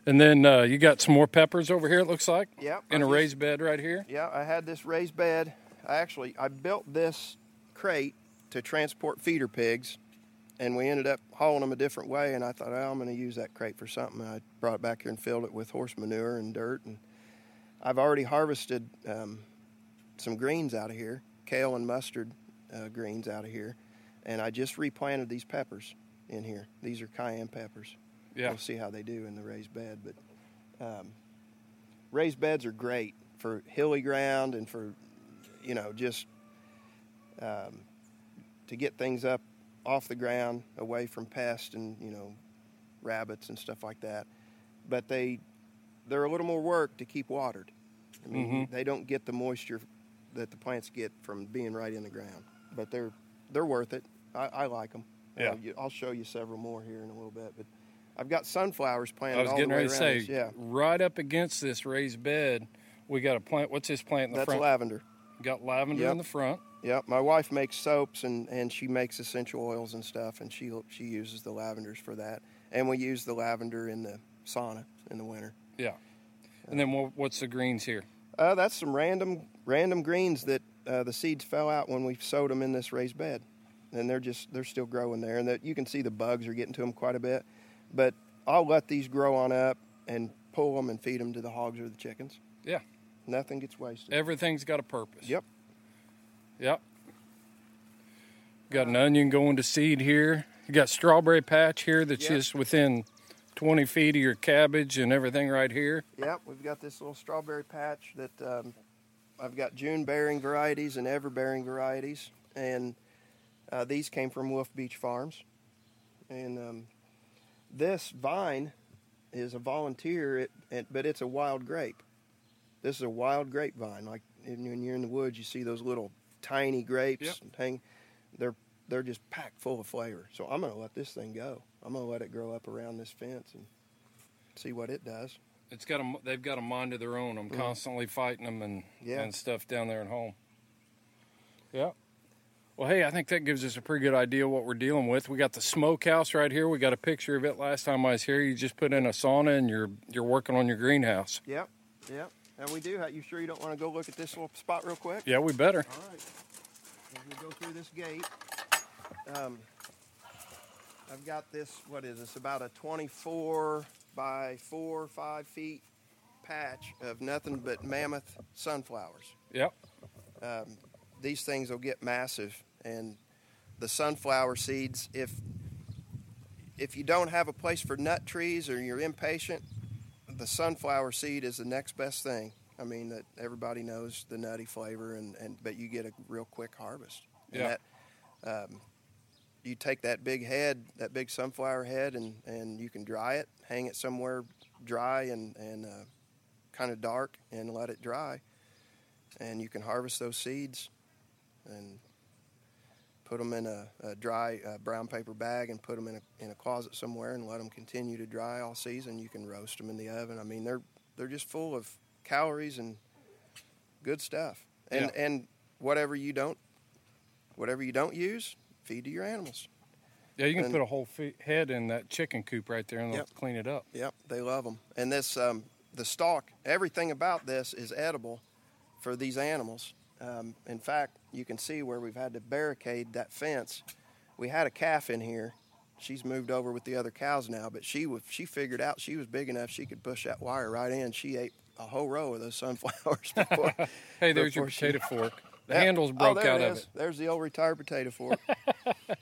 And then uh, you got some more peppers over here, it looks like, yep, in I a just, raised bed right here. Yeah, I had this raised bed. I actually, I built this crate to transport feeder pigs. And we ended up hauling them a different way, and I thought, oh, I'm going to use that crate for something. And I brought it back here and filled it with horse manure and dirt. And I've already harvested um, some greens out of here, kale and mustard uh, greens out of here. And I just replanted these peppers in here. These are cayenne peppers. Yeah. We'll see how they do in the raised bed. But um, raised beds are great for hilly ground and for, you know, just um, to get things up off the ground, away from pests and, you know, rabbits and stuff like that. But they, they're a little more work to keep watered. I mean, mm-hmm. they don't get the moisture that the plants get from being right in the ground. But they're they're worth it. I, I like them. Yeah. Uh, you, I'll show you several more here in a little bit. But I've got sunflowers planted all the way around. I was getting ready to say, yeah. right up against this raised bed, we got a plant. What's this plant in the That's front? That's lavender. Got lavender yep. in the front. Yeah, my wife makes soaps, and, and she makes essential oils and stuff, and she she uses the lavenders for that. And we use the lavender in the sauna in the winter. Yeah. And then what, what's the greens here? Uh, that's some random random greens that uh, the seeds fell out when we sowed them in this raised bed. And they're just they're still growing there. And that you can see the bugs are getting to them quite a bit. But I'll let these grow on up and pull them and feed them to the hogs or the chickens. Yeah. Nothing gets wasted. Everything's got a purpose. Yep. Yep. Got an onion going to seed here. You got strawberry patch here that's yep. just within twenty feet of your cabbage and everything right here. Yep, we've got this little strawberry patch that um, I've got June bearing varieties and ever bearing varieties, and uh, these came from Wolf Beach Farms. And um, this vine is a volunteer, it, it, but it's a wild grape. This is a wild grapevine, like. When you're in the woods, you see those little tiny grapes yep. and hang. They're they're just packed full of flavor. So I'm going to let this thing go. I'm going to let it grow up around this fence and see what it does. It's got a, they've got a mind of their own. I'm mm-hmm. constantly fighting them and yeah. and stuff down there at home. Yeah. Well, hey, I think that gives us a pretty good idea of what we're dealing with. We got the smokehouse right here. We got a picture of it last time I was here. You just put in a sauna and you're you're working on your greenhouse. Yep, yep. And we do. You sure you don't want to go look at this little spot real quick? Yeah, we better. All right. As we go through this gate, um, I've got this, what is this, about a twenty-four by four or five feet patch of nothing but mammoth sunflowers. Yep. Um, these things will get massive, and the sunflower seeds, if if you don't have a place for nut trees or you're impatient, the sunflower seed is the next best thing. I mean, that everybody knows the nutty flavor, and, and but you get a real quick harvest. Yeah. That, um, you take that big head, that big sunflower head, and, and you can dry it, hang it somewhere dry and, and uh, kind of dark, and let it dry. And you can harvest those seeds and put them in a, a dry uh, brown paper bag and put them in a, in a closet somewhere and let them continue to dry all season. You can roast them in the oven. I mean, they're they're just full of calories and good stuff. And yeah. and whatever you don't whatever you don't use, feed to your animals. Yeah, you can and, put a whole fe- head in that chicken coop right there and they'll yep. clean it up. Yep, they love them. And this um, the stalk, everything about this is edible for these animals. Um, in fact, you can see where we've had to barricade that fence. We had a calf in here. She's moved over with the other cows now, but she was, she figured out she was big enough she could push that wire right in. She ate a whole row of those sunflowers before. Hey, there's before your potato she... fork. The yeah. handles broke oh, out it of it. There's the old retired potato fork.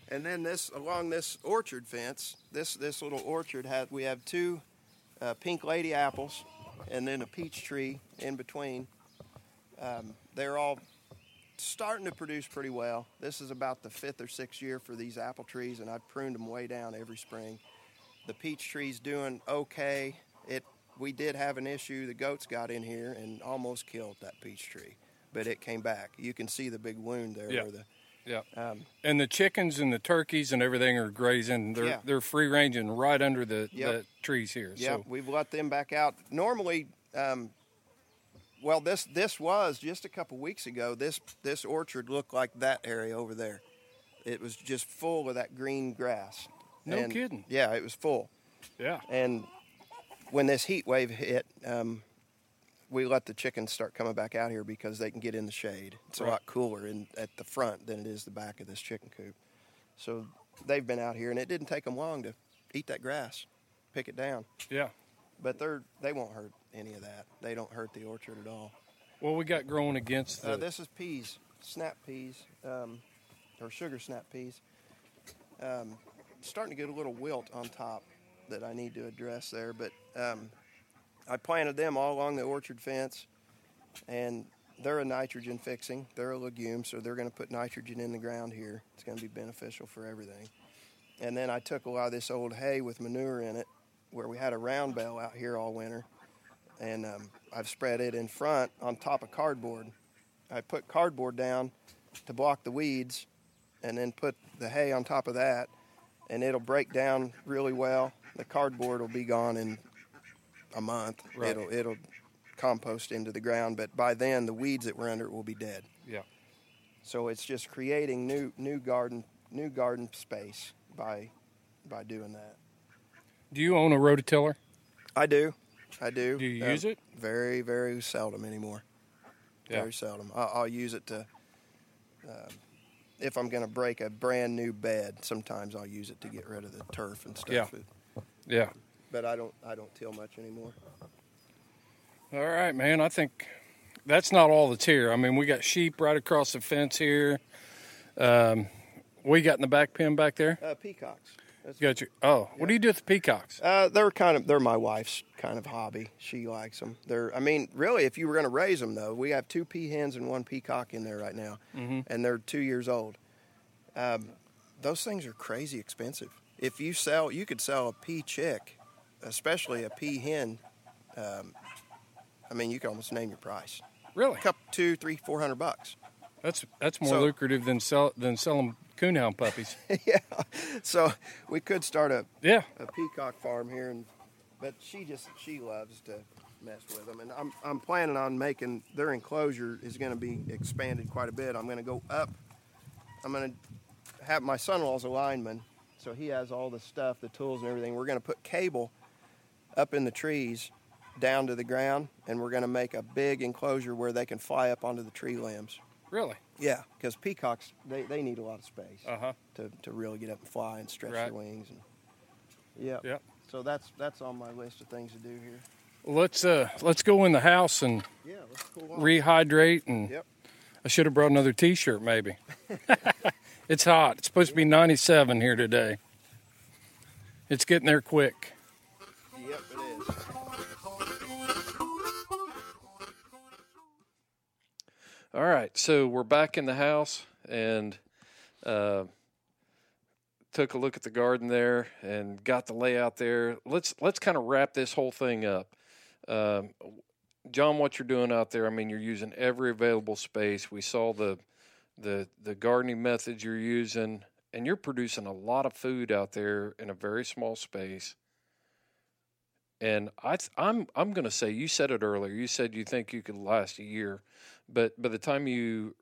And then this, along this orchard fence, this this little orchard, has, we have two uh, pink lady apples and then a peach tree in between. Um, they're all starting to produce pretty well. This is about the fifth or sixth year for these apple trees, and I've pruned them way down every spring. The peach tree's doing okay. It we did have an issue. The goats got in here and almost killed that peach tree, but it came back. You can see the big wound there. Yeah. Where the, yeah. Um, and the chickens and the turkeys and everything are grazing. They're yeah. they're free ranging right under the, yep. the trees here. Yeah, so. We've let them back out. Normally. Um, Well, this this was just a couple weeks ago. This this orchard looked like that area over there. It was just full of that green grass. No and, kidding. Yeah, it was full. Yeah. And when this heat wave hit, um, we let the chickens start coming back out here because they can get in the shade. It's right. a lot cooler in at the front than it is the back of this chicken coop. So they've been out here, and it didn't take them long to eat that grass, pick it down. Yeah. But they're they won't hurt any of that. They don't hurt the orchard at all. Well, we got growing against the... Uh, this is peas, snap peas, um, or sugar snap peas. Um, starting to get a little wilt on top that I need to address there, but um, I planted them all along the orchard fence, and they're a nitrogen fixing. They're a legume, so they're going to put nitrogen in the ground here. It's going to be beneficial for everything. And then I took a lot of this old hay with manure in it, where we had a round bale out here all winter, and um, I've spread it in front on top of cardboard. I put cardboard down to block the weeds and then put the hay on top of that, and it'll break down really well. The cardboard will be gone in a month. Right. It'll it'll compost into the ground, but by then the weeds that were under it will be dead. Yeah. So it's just creating new new garden new garden space by by doing that. Do you own a rototiller? I do. I do. Do you um, use it? Very, very seldom anymore. Yeah. Very seldom. I'll, I'll use it to, uh, if I'm going to break a brand new bed, sometimes I'll use it to get rid of the turf and stuff. Yeah. Yeah. But I don't, I don't till much anymore. All right, man. I think that's not all that's here. I mean, we got sheep right across the fence here. Um, we got in the back pen back there? Uh, peacocks. That's got you. Oh, yeah. What do you do with the peacocks? Uh, they're kind of they're my wife's kind of hobby. She likes them. They're I mean, really, if you were going to raise them though, we have two peahens and one peacock in there right now, mm-hmm. and they're two years old. Um, those things are crazy expensive. If you sell, you could sell a pea chick, especially a peahen. Um, I mean, you can almost name your price. Really, a couple, two, three, four hundred bucks. That's that's more so, lucrative than sell than selling. Coonhound puppies. Yeah, so we could start a yeah a peacock farm here, and but she just she loves to mess with them, and I'm I'm planning on making their enclosure is going to be expanded quite a bit. I'm going to go up I'm going to have my son-in-law's a lineman, so he has all the stuff, the tools and everything. We're going to put cable up in the trees down to the ground, and we're going to make a big enclosure where they can fly up onto the tree limbs. Really? Yeah, because peacocks, they, they need a lot of space uh-huh. to, to really get up and fly and stretch right. their wings. And, yeah. Yep. So that's that's on my list of things to do here. Let's uh let's go in the house and yeah, let's cool off. Rehydrate and yep. I should have brought another T-shirt maybe. It's hot. It's supposed to be ninety-seven here today. It's getting there quick. Yep, it is. All right, so we're back in the house and uh, took a look at the garden there and got the layout there. Let's let's kind of wrap this whole thing up. Um, John, what you're doing out there, I mean, you're using every available space. We saw the the the gardening methods you're using, and you're producing a lot of food out there in a very small space. And I I'm I'm going to say, you said it earlier, you said you think you could last a year, but by the time you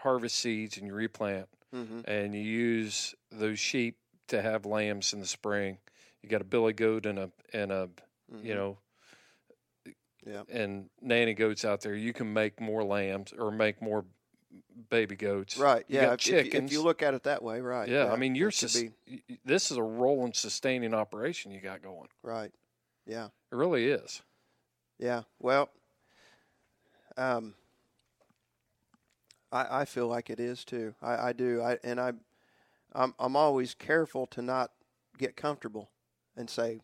harvest seeds and you replant mm-hmm. and you use those sheep to have lambs in the spring, you got a billy goat and a and a mm-hmm. you know Yeah. and nanny goats out there, you can make more lambs or make more baby goats. Right. You yeah. Got chickens. If, if you look at it that way, right. Yeah. yeah. I mean, you're sus- be... this is a rolling, sustaining operation you got going. Right. Yeah. It really is. Yeah. Well, um, I I feel like it is too. I, I do. I and I, I'm I'm always careful to not get comfortable and say,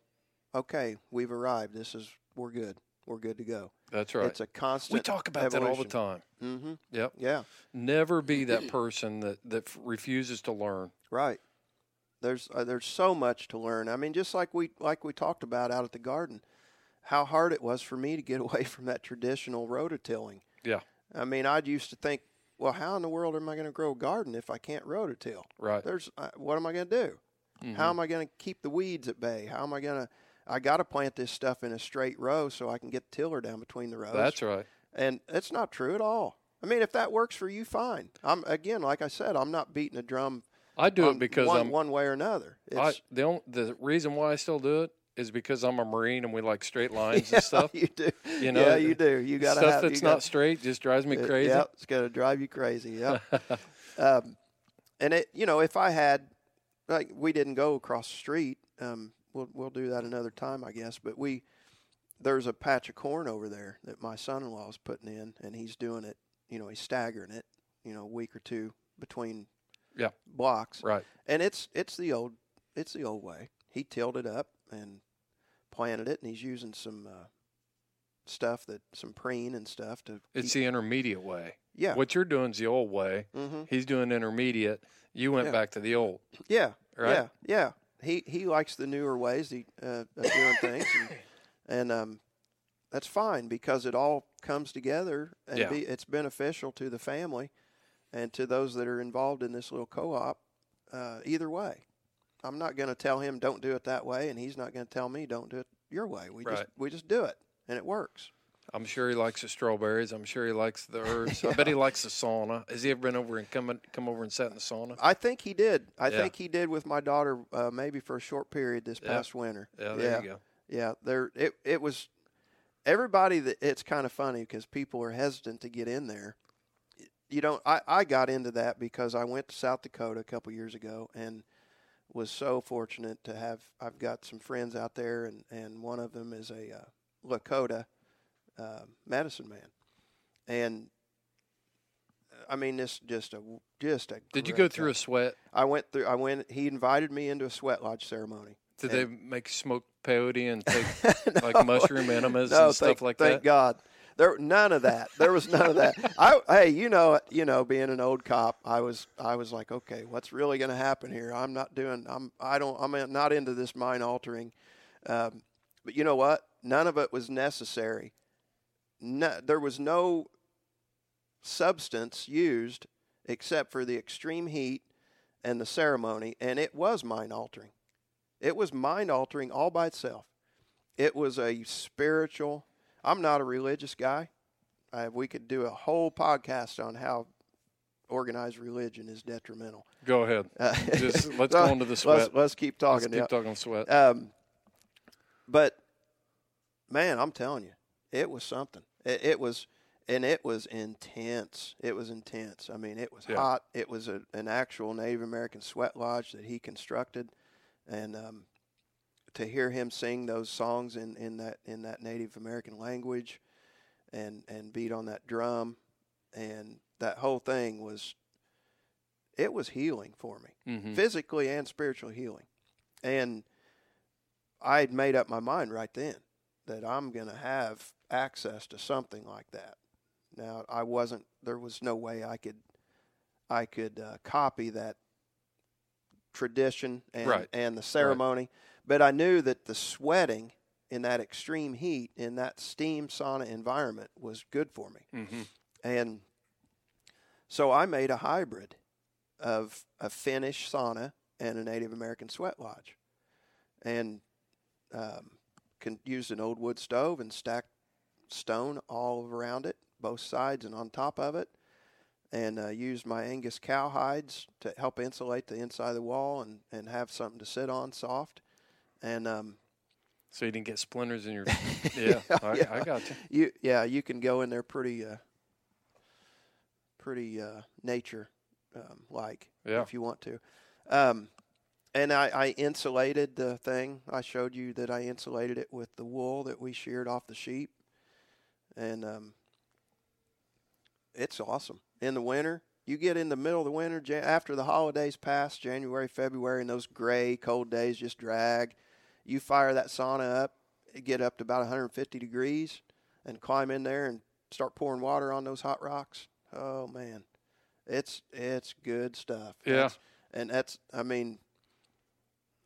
okay, we've arrived. This is we're good. We're good to go. That's right. It's a constant. We talk about evolution. That all the time. Mm-hmm. Yep. Yeah. Never be that person that, that refuses to learn. Right. There's uh, there's so much to learn. I mean, just like we like we talked about out at the garden, how hard it was for me to get away from that traditional rototilling. Yeah. I mean, I used to think, well, how in the world am I going to grow a garden if I can't rototill? Right. There's uh, what am I going to do? Mm-hmm. How am I going to keep the weeds at bay? How am I going to I got to plant this stuff in a straight row so I can get the tiller down between the rows. That's right. And it's not true at all. I mean, if that works for you, fine. I'm again, like I said, I'm not beating a drum. I do on it because one, I'm one way or another. It's, I, the only, the reason why I still do it is because I'm a Marine and we like straight lines yeah, and stuff. You do. You know, yeah, you do. You got to have stuff that's gotta, not straight just drives me crazy. It, yeah, it's going to drive you crazy. Yeah. um, and it, you know, if I had like we didn't go across the street. Um, We'll we'll do that another time, I guess. But we there's a patch of corn over there that my son-in-law is putting in, and he's doing it. You know, he's staggering it. You know, a week or two between yeah. blocks. Right. And it's it's the old it's the old way. He tilled it up and planted it, and he's using some uh, stuff that some preen and stuff to. It's keep the intermediate way. Yeah. What you're doing is the old way. Mm-hmm. He's doing intermediate. You went yeah. back to the old. Yeah. Right. Yeah. Yeah. He he likes the newer ways he, uh, of doing things, and, and um, that's fine because it all comes together and yeah. be, it's beneficial to the family and to those that are involved in this little co-op uh, either way. I'm not going to tell him don't do it that way, and he's not going to tell me don't do it your way. We right. just we just do it, and it works. I'm sure he likes the strawberries. I'm sure he likes the herbs. yeah. I bet he likes the sauna. Has he ever been over and come, come over and sat in the sauna? I think he did. I yeah. think he did with my daughter uh, maybe for a short period this yeah. past winter. Yeah, there yeah. you go. Yeah, there. It, it was everybody that it's kind of funny because people are hesitant to get in there. You don't. I, I got into that because I went to South Dakota a couple years ago and was so fortunate to have – I've got some friends out there, and, and one of them is a uh, Lakota – Uh, medicine man, and uh, I mean this just a just a. Did you go through time. a sweat? I went through. I went. He invited me into a sweat lodge ceremony. Did they make smoke peyote and take no, like mushroom enemas no, and stuff thank, like that? Thank God, there none of that. There was none of that. I hey, you know, you know, being an old cop, I was I was like, okay, what's really going to happen here? I'm not doing. I'm I don't. I'm not into this mind altering. Um, but you know what? None of it was necessary. No, there was no substance used except for the extreme heat and the ceremony, and it was mind-altering. It was mind-altering all by itself. It was a spiritual. I'm not a religious guy. I, we could do a whole podcast on how organized religion is detrimental. Go ahead. Uh, Just, let's so go on to the sweat. Let's, let's keep talking. Let's keep talking on sweat. Um, but, man, I'm telling you, it was something. It, it was, and it was intense. It was intense. I mean, it was yeah. hot. It was a, an actual Native American sweat lodge that he constructed, and um, to hear him sing those songs in, in that in that Native American language, and and beat on that drum, and that whole thing was, it was healing for me, mm-hmm. physically and spiritual healing. And I had made up my mind right then that I'm going to have access to something like that. Now, I wasn't, there was no way I could, I could uh, copy that tradition and, right. and the ceremony. Right. But I knew that the sweating in that extreme heat, in that steam sauna environment, was good for me. Mm-hmm. And so I made a hybrid of a Finnish sauna and a Native American sweat lodge, and um, can, used an old wood stove and stacked stone all around it, both sides and on top of it, and uh, used my Angus cow hides to help insulate the inside of the wall and, and have something to sit on soft. And um, so you didn't get splinters in your – yeah, yeah, I, yeah, I got you. you. Yeah, you can go in there pretty uh, – pretty uh, nature um, like yeah. if you want to. Um, and I, I insulated the thing. I showed you that I insulated it with the wool that we sheared off the sheep. And um, it's awesome. In the winter, you get in the middle of the winter, jan- after the holidays pass, January, February, and those gray, cold days just drag. You fire that sauna up, get up to about one hundred fifty degrees, and climb in there and start pouring water on those hot rocks. Oh, man, it's it's good stuff. Yeah. It's, and that's, I mean,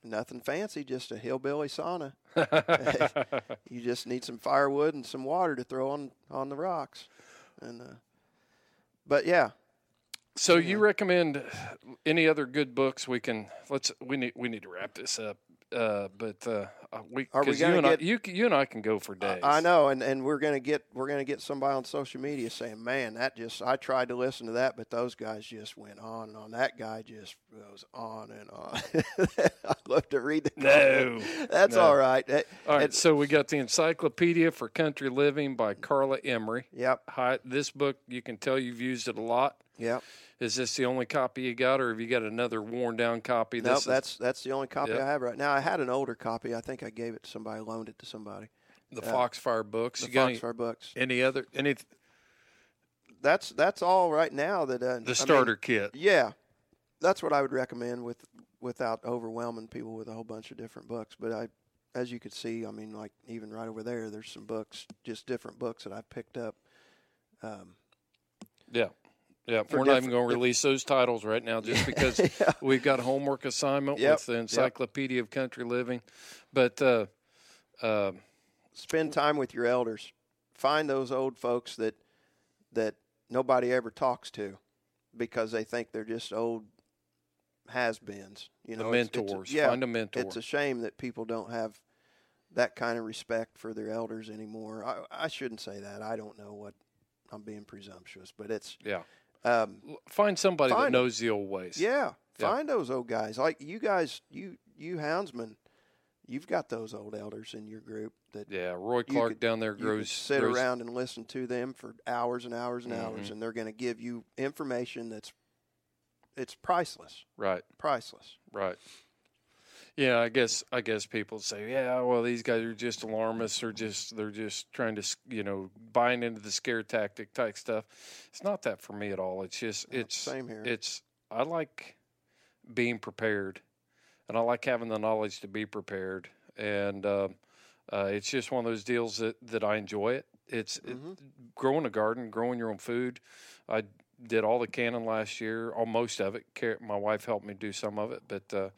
nothing fancy, just a hillbilly sauna. You just need some firewood and some water to throw on, on the rocks. And uh, But, yeah. So you, you know. recommend any other good books we can – Let's we need we need to wrap this up. Uh, but uh, we, Are we you and get, I, you, you and I can go for days. I, I know, and, and we're gonna get we're gonna get somebody on social media saying, "Man, that just I tried to listen to that, but those guys just went on and on. That guy just goes on and on." I love to read the no. Comment. That's no. all right. That, all right. It, so we got the Encyclopedia for Country Living by Carla Emery. Yep. Hi, this book you can tell you've used it a lot. Yep. Is this the only copy you got, or have you got another worn-down copy? No, nope, that's that's the only copy yep. I have right now. I had an older copy. I think I gave it to somebody, loaned it to somebody. The uh, Foxfire books. The Foxfire books. Any other? Any? Th- that's that's all right now. That uh, the starter I mean, kit. Yeah, that's what I would recommend with without overwhelming people with a whole bunch of different books. But I, as you could see, I mean, like even right over there, there's some books, just different books that I picked up. Um, yeah. Yeah, we're not even going to release those titles right now just because yeah. we've got a homework assignment yep. with the Encyclopedia yep. of Country Living. But uh, uh, spend time with your elders. Find those old folks that that nobody ever talks to because they think they're just old has-beens. You know, the mentors. It's, it's, yeah, Find a mentor. It's a shame that people don't have that kind of respect for their elders anymore. I, I shouldn't say that. I don't know what I'm being presumptuous, but it's – yeah. Um, find somebody find, that knows the old ways. Yeah, yeah. Find those old guys. Like you guys, you, you houndsmen, you've got those old elders in your group. That yeah, Roy Clark could, down there grows. You sit grows. around and listen to them for hours and hours and mm-hmm. hours, and they're going to give you information that's it's priceless. Right. Priceless. Right. Yeah, I guess I guess people say, yeah, well, these guys are just alarmists, or just they're just trying to, you know, buying into the scare tactic type stuff. It's not that for me at all. It's just it's same here. It's I like being prepared, and I like having the knowledge to be prepared, and um, uh, it's just one of those deals that, that I enjoy it. It's mm-hmm. it, growing a garden, growing your own food. I did all the canning last year, all most of it. My wife helped me do some of it, but uh,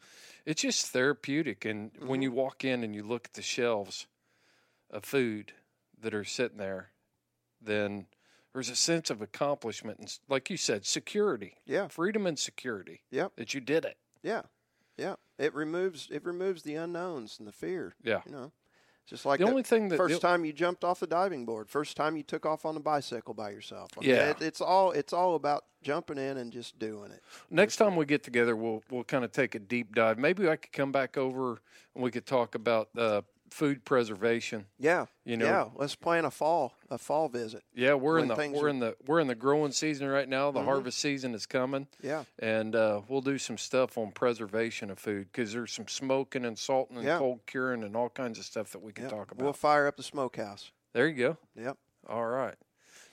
it's just therapeutic. And mm-hmm. when you walk in and you look at the shelves of food that are sitting there, then there's a sense of accomplishment and, like you said, security. Yeah, freedom and security. Yeah, that you did it. Yeah, yeah. It removes it removes the unknowns and the fear. Yeah, you know, Just like the only thing that first time you jumped off the diving board, first time you took off on the bicycle by yourself. I mean, yeah, it, it's all it's all about jumping in and just doing it. Next time we get together, we'll we'll kind of take a deep dive. Maybe I could come back over and we could talk about uh, food preservation. Yeah, you know, yeah. Let's plan a fall a fall visit. Yeah, we're in the we're are... in the we're in the growing season right now. The mm-hmm. harvest season is coming. Yeah, and uh, we'll do some stuff on preservation of food because there's some smoking and salting and yeah. cold curing and all kinds of stuff that we can yep. talk about. We'll fire up the smokehouse. There you go. Yep. All right,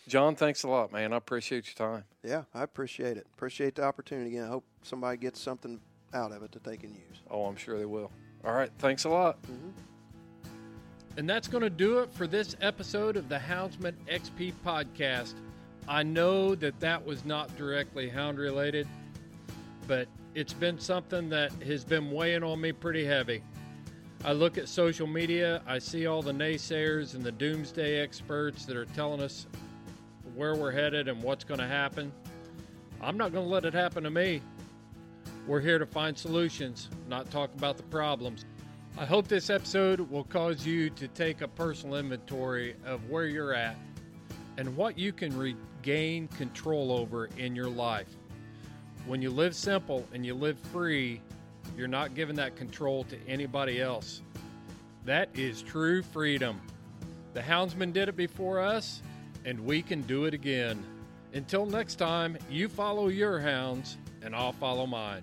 John. Thanks a lot, man. I appreciate your time. Yeah, I appreciate it. Appreciate the opportunity. And I hope somebody gets something out of it that they can use. Oh, I'm sure they will. All right. Thanks a lot. Mm-hmm. And that's going to do it for this episode of the Houndsman X P podcast. I know that that was not directly hound related, but it's been something that has been weighing on me pretty heavy. I look at social media, I see all the naysayers and the doomsday experts that are telling us where we're headed and what's going to happen. I'm not going to let it happen to me. We're here to find solutions, not talk about the problems. I hope this episode will cause you to take a personal inventory of where you're at and what you can regain control over in your life. When you live simple and you live free, you're not giving that control to anybody else. That is true freedom. The Houndsman did it before us, and we can do it again. Until next time, you follow your hounds, and I'll follow mine.